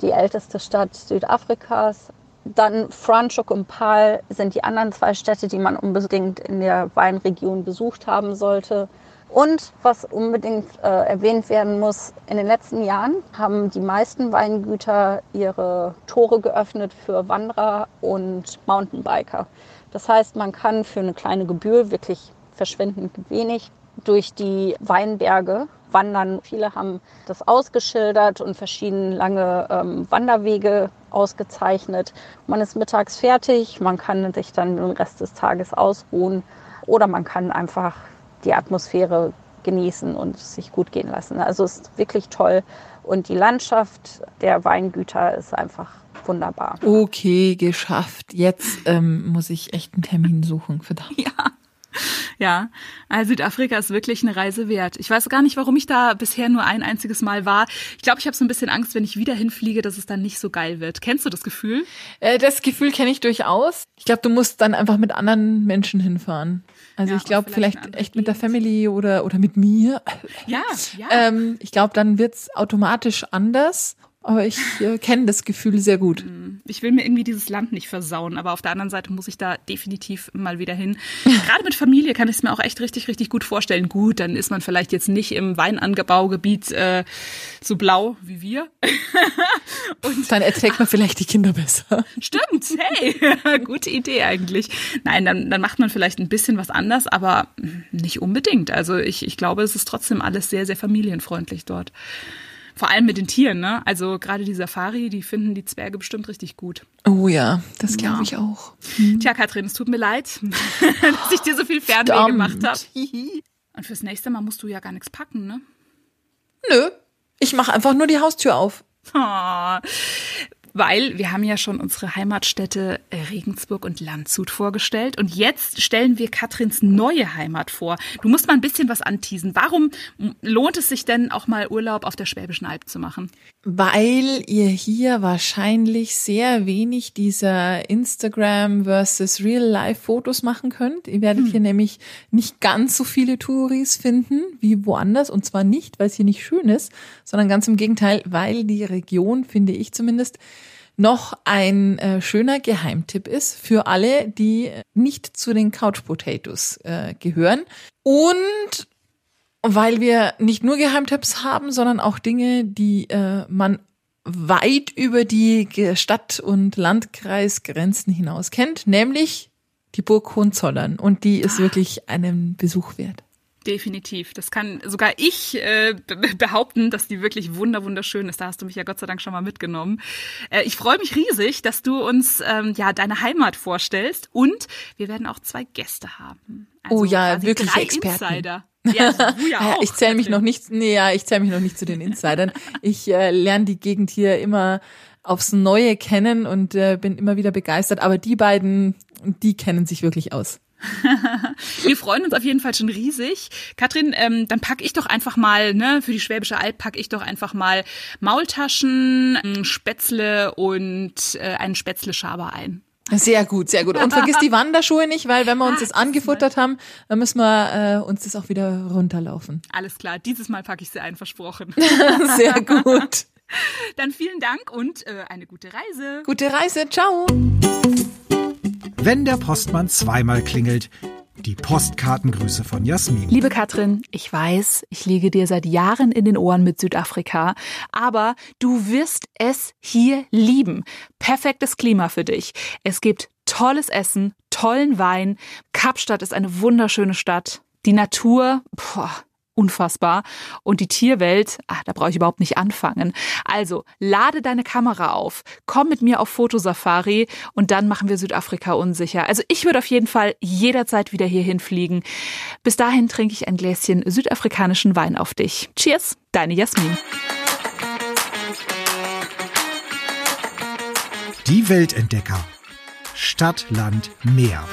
die älteste Stadt Südafrikas. Dann Franschhoek und Paarl sind die anderen zwei Städte, die man unbedingt in der Weinregion besucht haben sollte. Und was unbedingt äh, erwähnt werden muss, in den letzten Jahren haben die meisten Weingüter ihre Tore geöffnet für Wanderer und Mountainbiker. Das heißt, man kann für eine kleine Gebühr, wirklich verschwindend wenig, durch die Weinberge wandern. Viele haben das ausgeschildert und verschiedene lange ähm, Wanderwege ausgezeichnet. Man ist mittags fertig, man kann sich dann den Rest des Tages ausruhen oder man kann einfach die Atmosphäre genießen und es sich gut gehen lassen. Also es ist wirklich toll und die Landschaft der Weingüter ist einfach wunderbar. Okay, geschafft. Jetzt ähm, muss ich echt einen Termin suchen für das. Ja. Ja, also Südafrika ist wirklich eine Reise wert. Ich weiß gar nicht, warum ich da bisher nur ein einziges Mal war. Ich glaube, ich habe so ein bisschen Angst, wenn ich wieder hinfliege, dass es dann nicht so geil wird. Kennst du das Gefühl? Äh, das Gefühl kenne ich durchaus. Ich glaube, du musst dann einfach mit anderen Menschen hinfahren. Also ja, ich glaube, vielleicht, vielleicht echt mit der Family oder, oder mit mir. Ja, ja. Ähm, ich glaube, dann wird's automatisch anders. Aber ich äh, kenne das Gefühl sehr gut. Ich will mir irgendwie dieses Land nicht versauen, aber auf der anderen Seite muss ich da definitiv mal wieder hin. Gerade mit Familie kann ich es mir auch echt richtig, richtig gut vorstellen. Gut, dann ist man vielleicht jetzt nicht im Weinanbaugebiet äh, so blau wie wir. Und dann erträgt man vielleicht die Kinder besser. Stimmt, hey, gute Idee eigentlich. Nein, dann, dann macht man vielleicht ein bisschen was anders, aber nicht unbedingt. Also ich, ich glaube, es ist trotzdem alles sehr, sehr familienfreundlich dort. Vor allem mit den Tieren, ne? Also gerade die Safari, die finden die Zwerge bestimmt richtig gut. Oh ja, das glaube ja. ich auch. Hm. Tja, Katrin, es tut mir leid, dass ich dir so viel Fernweh Stimmt. gemacht habe. Und fürs nächste Mal musst du ja gar nichts packen, ne? Nö, ich mache einfach nur die Haustür auf. Oh. Weil wir haben ja schon unsere Heimatstädte Regensburg und Landshut vorgestellt. Und jetzt stellen wir Katrins neue Heimat vor. Du musst mal ein bisschen was anteasen. Warum lohnt es sich denn auch mal Urlaub auf der Schwäbischen Alb zu machen? Weil ihr hier wahrscheinlich sehr wenig dieser Instagram versus Real-Life-Fotos machen könnt. Ihr werdet hm. hier nämlich nicht ganz so viele Touris finden wie woanders. Und zwar nicht, weil es hier nicht schön ist, sondern ganz im Gegenteil, weil die Region, finde ich zumindest, noch ein äh, schöner Geheimtipp ist für alle, die nicht zu den Couch Potatoes äh, gehören. Und weil wir nicht nur Geheimtipps haben, sondern auch Dinge, die äh, man weit über die Stadt- und Landkreisgrenzen hinaus kennt, nämlich die Burg Hohenzollern. Und die ist wirklich einen Besuch wert. Definitiv. Das kann sogar ich äh, behaupten, dass die wirklich wunder wunderschön ist. Da hast du mich ja Gott sei Dank schon mal mitgenommen. Äh, ich freue mich riesig, dass du uns ähm, ja deine Heimat vorstellst und wir werden auch zwei Gäste haben. Also oh ja, wirklich Experten. Insider. Ja, du ja auch. Ich zähle mich noch nicht, nee, ja, ich zähle mich noch nicht zu den Insidern. Ich äh, lerne die Gegend hier immer aufs Neue kennen und äh, bin immer wieder begeistert. Aber die beiden, die kennen sich wirklich aus. Wir freuen uns auf jeden Fall schon riesig. Katrin, ähm, dann packe ich doch einfach mal, ne, für die Schwäbische Alb packe ich doch einfach mal Maultaschen, Spätzle und äh, einen Spätzle-Schaber ein. Sehr gut, sehr gut. Und vergiss die Wanderschuhe nicht, weil wenn wir uns ah, das angefuttert mal. haben, dann müssen wir äh, uns das auch wieder runterlaufen. Alles klar, dieses Mal packe ich sie ein, versprochen. Sehr gut. Dann vielen Dank und äh, eine gute Reise. Gute Reise, ciao. Wenn der Postmann zweimal klingelt, die Postkartengrüße von Jasmin. Liebe Katrin, ich weiß, ich liege dir seit Jahren in den Ohren mit Südafrika, aber du wirst es hier lieben. Perfektes Klima für dich. Es gibt tolles Essen, tollen Wein. Kapstadt ist eine wunderschöne Stadt. Die Natur, boah. unfassbar. Und die Tierwelt, ach, da brauche ich überhaupt nicht anfangen. Also, lade deine Kamera auf, komm mit mir auf Fotosafari und dann machen wir Südafrika unsicher. Also ich würde auf jeden Fall jederzeit wieder hierhin fliegen. Bis dahin trinke ich ein Gläschen südafrikanischen Wein auf dich. Cheers, deine Jasmin. Die Weltentdecker. Stadt, Land, Meer.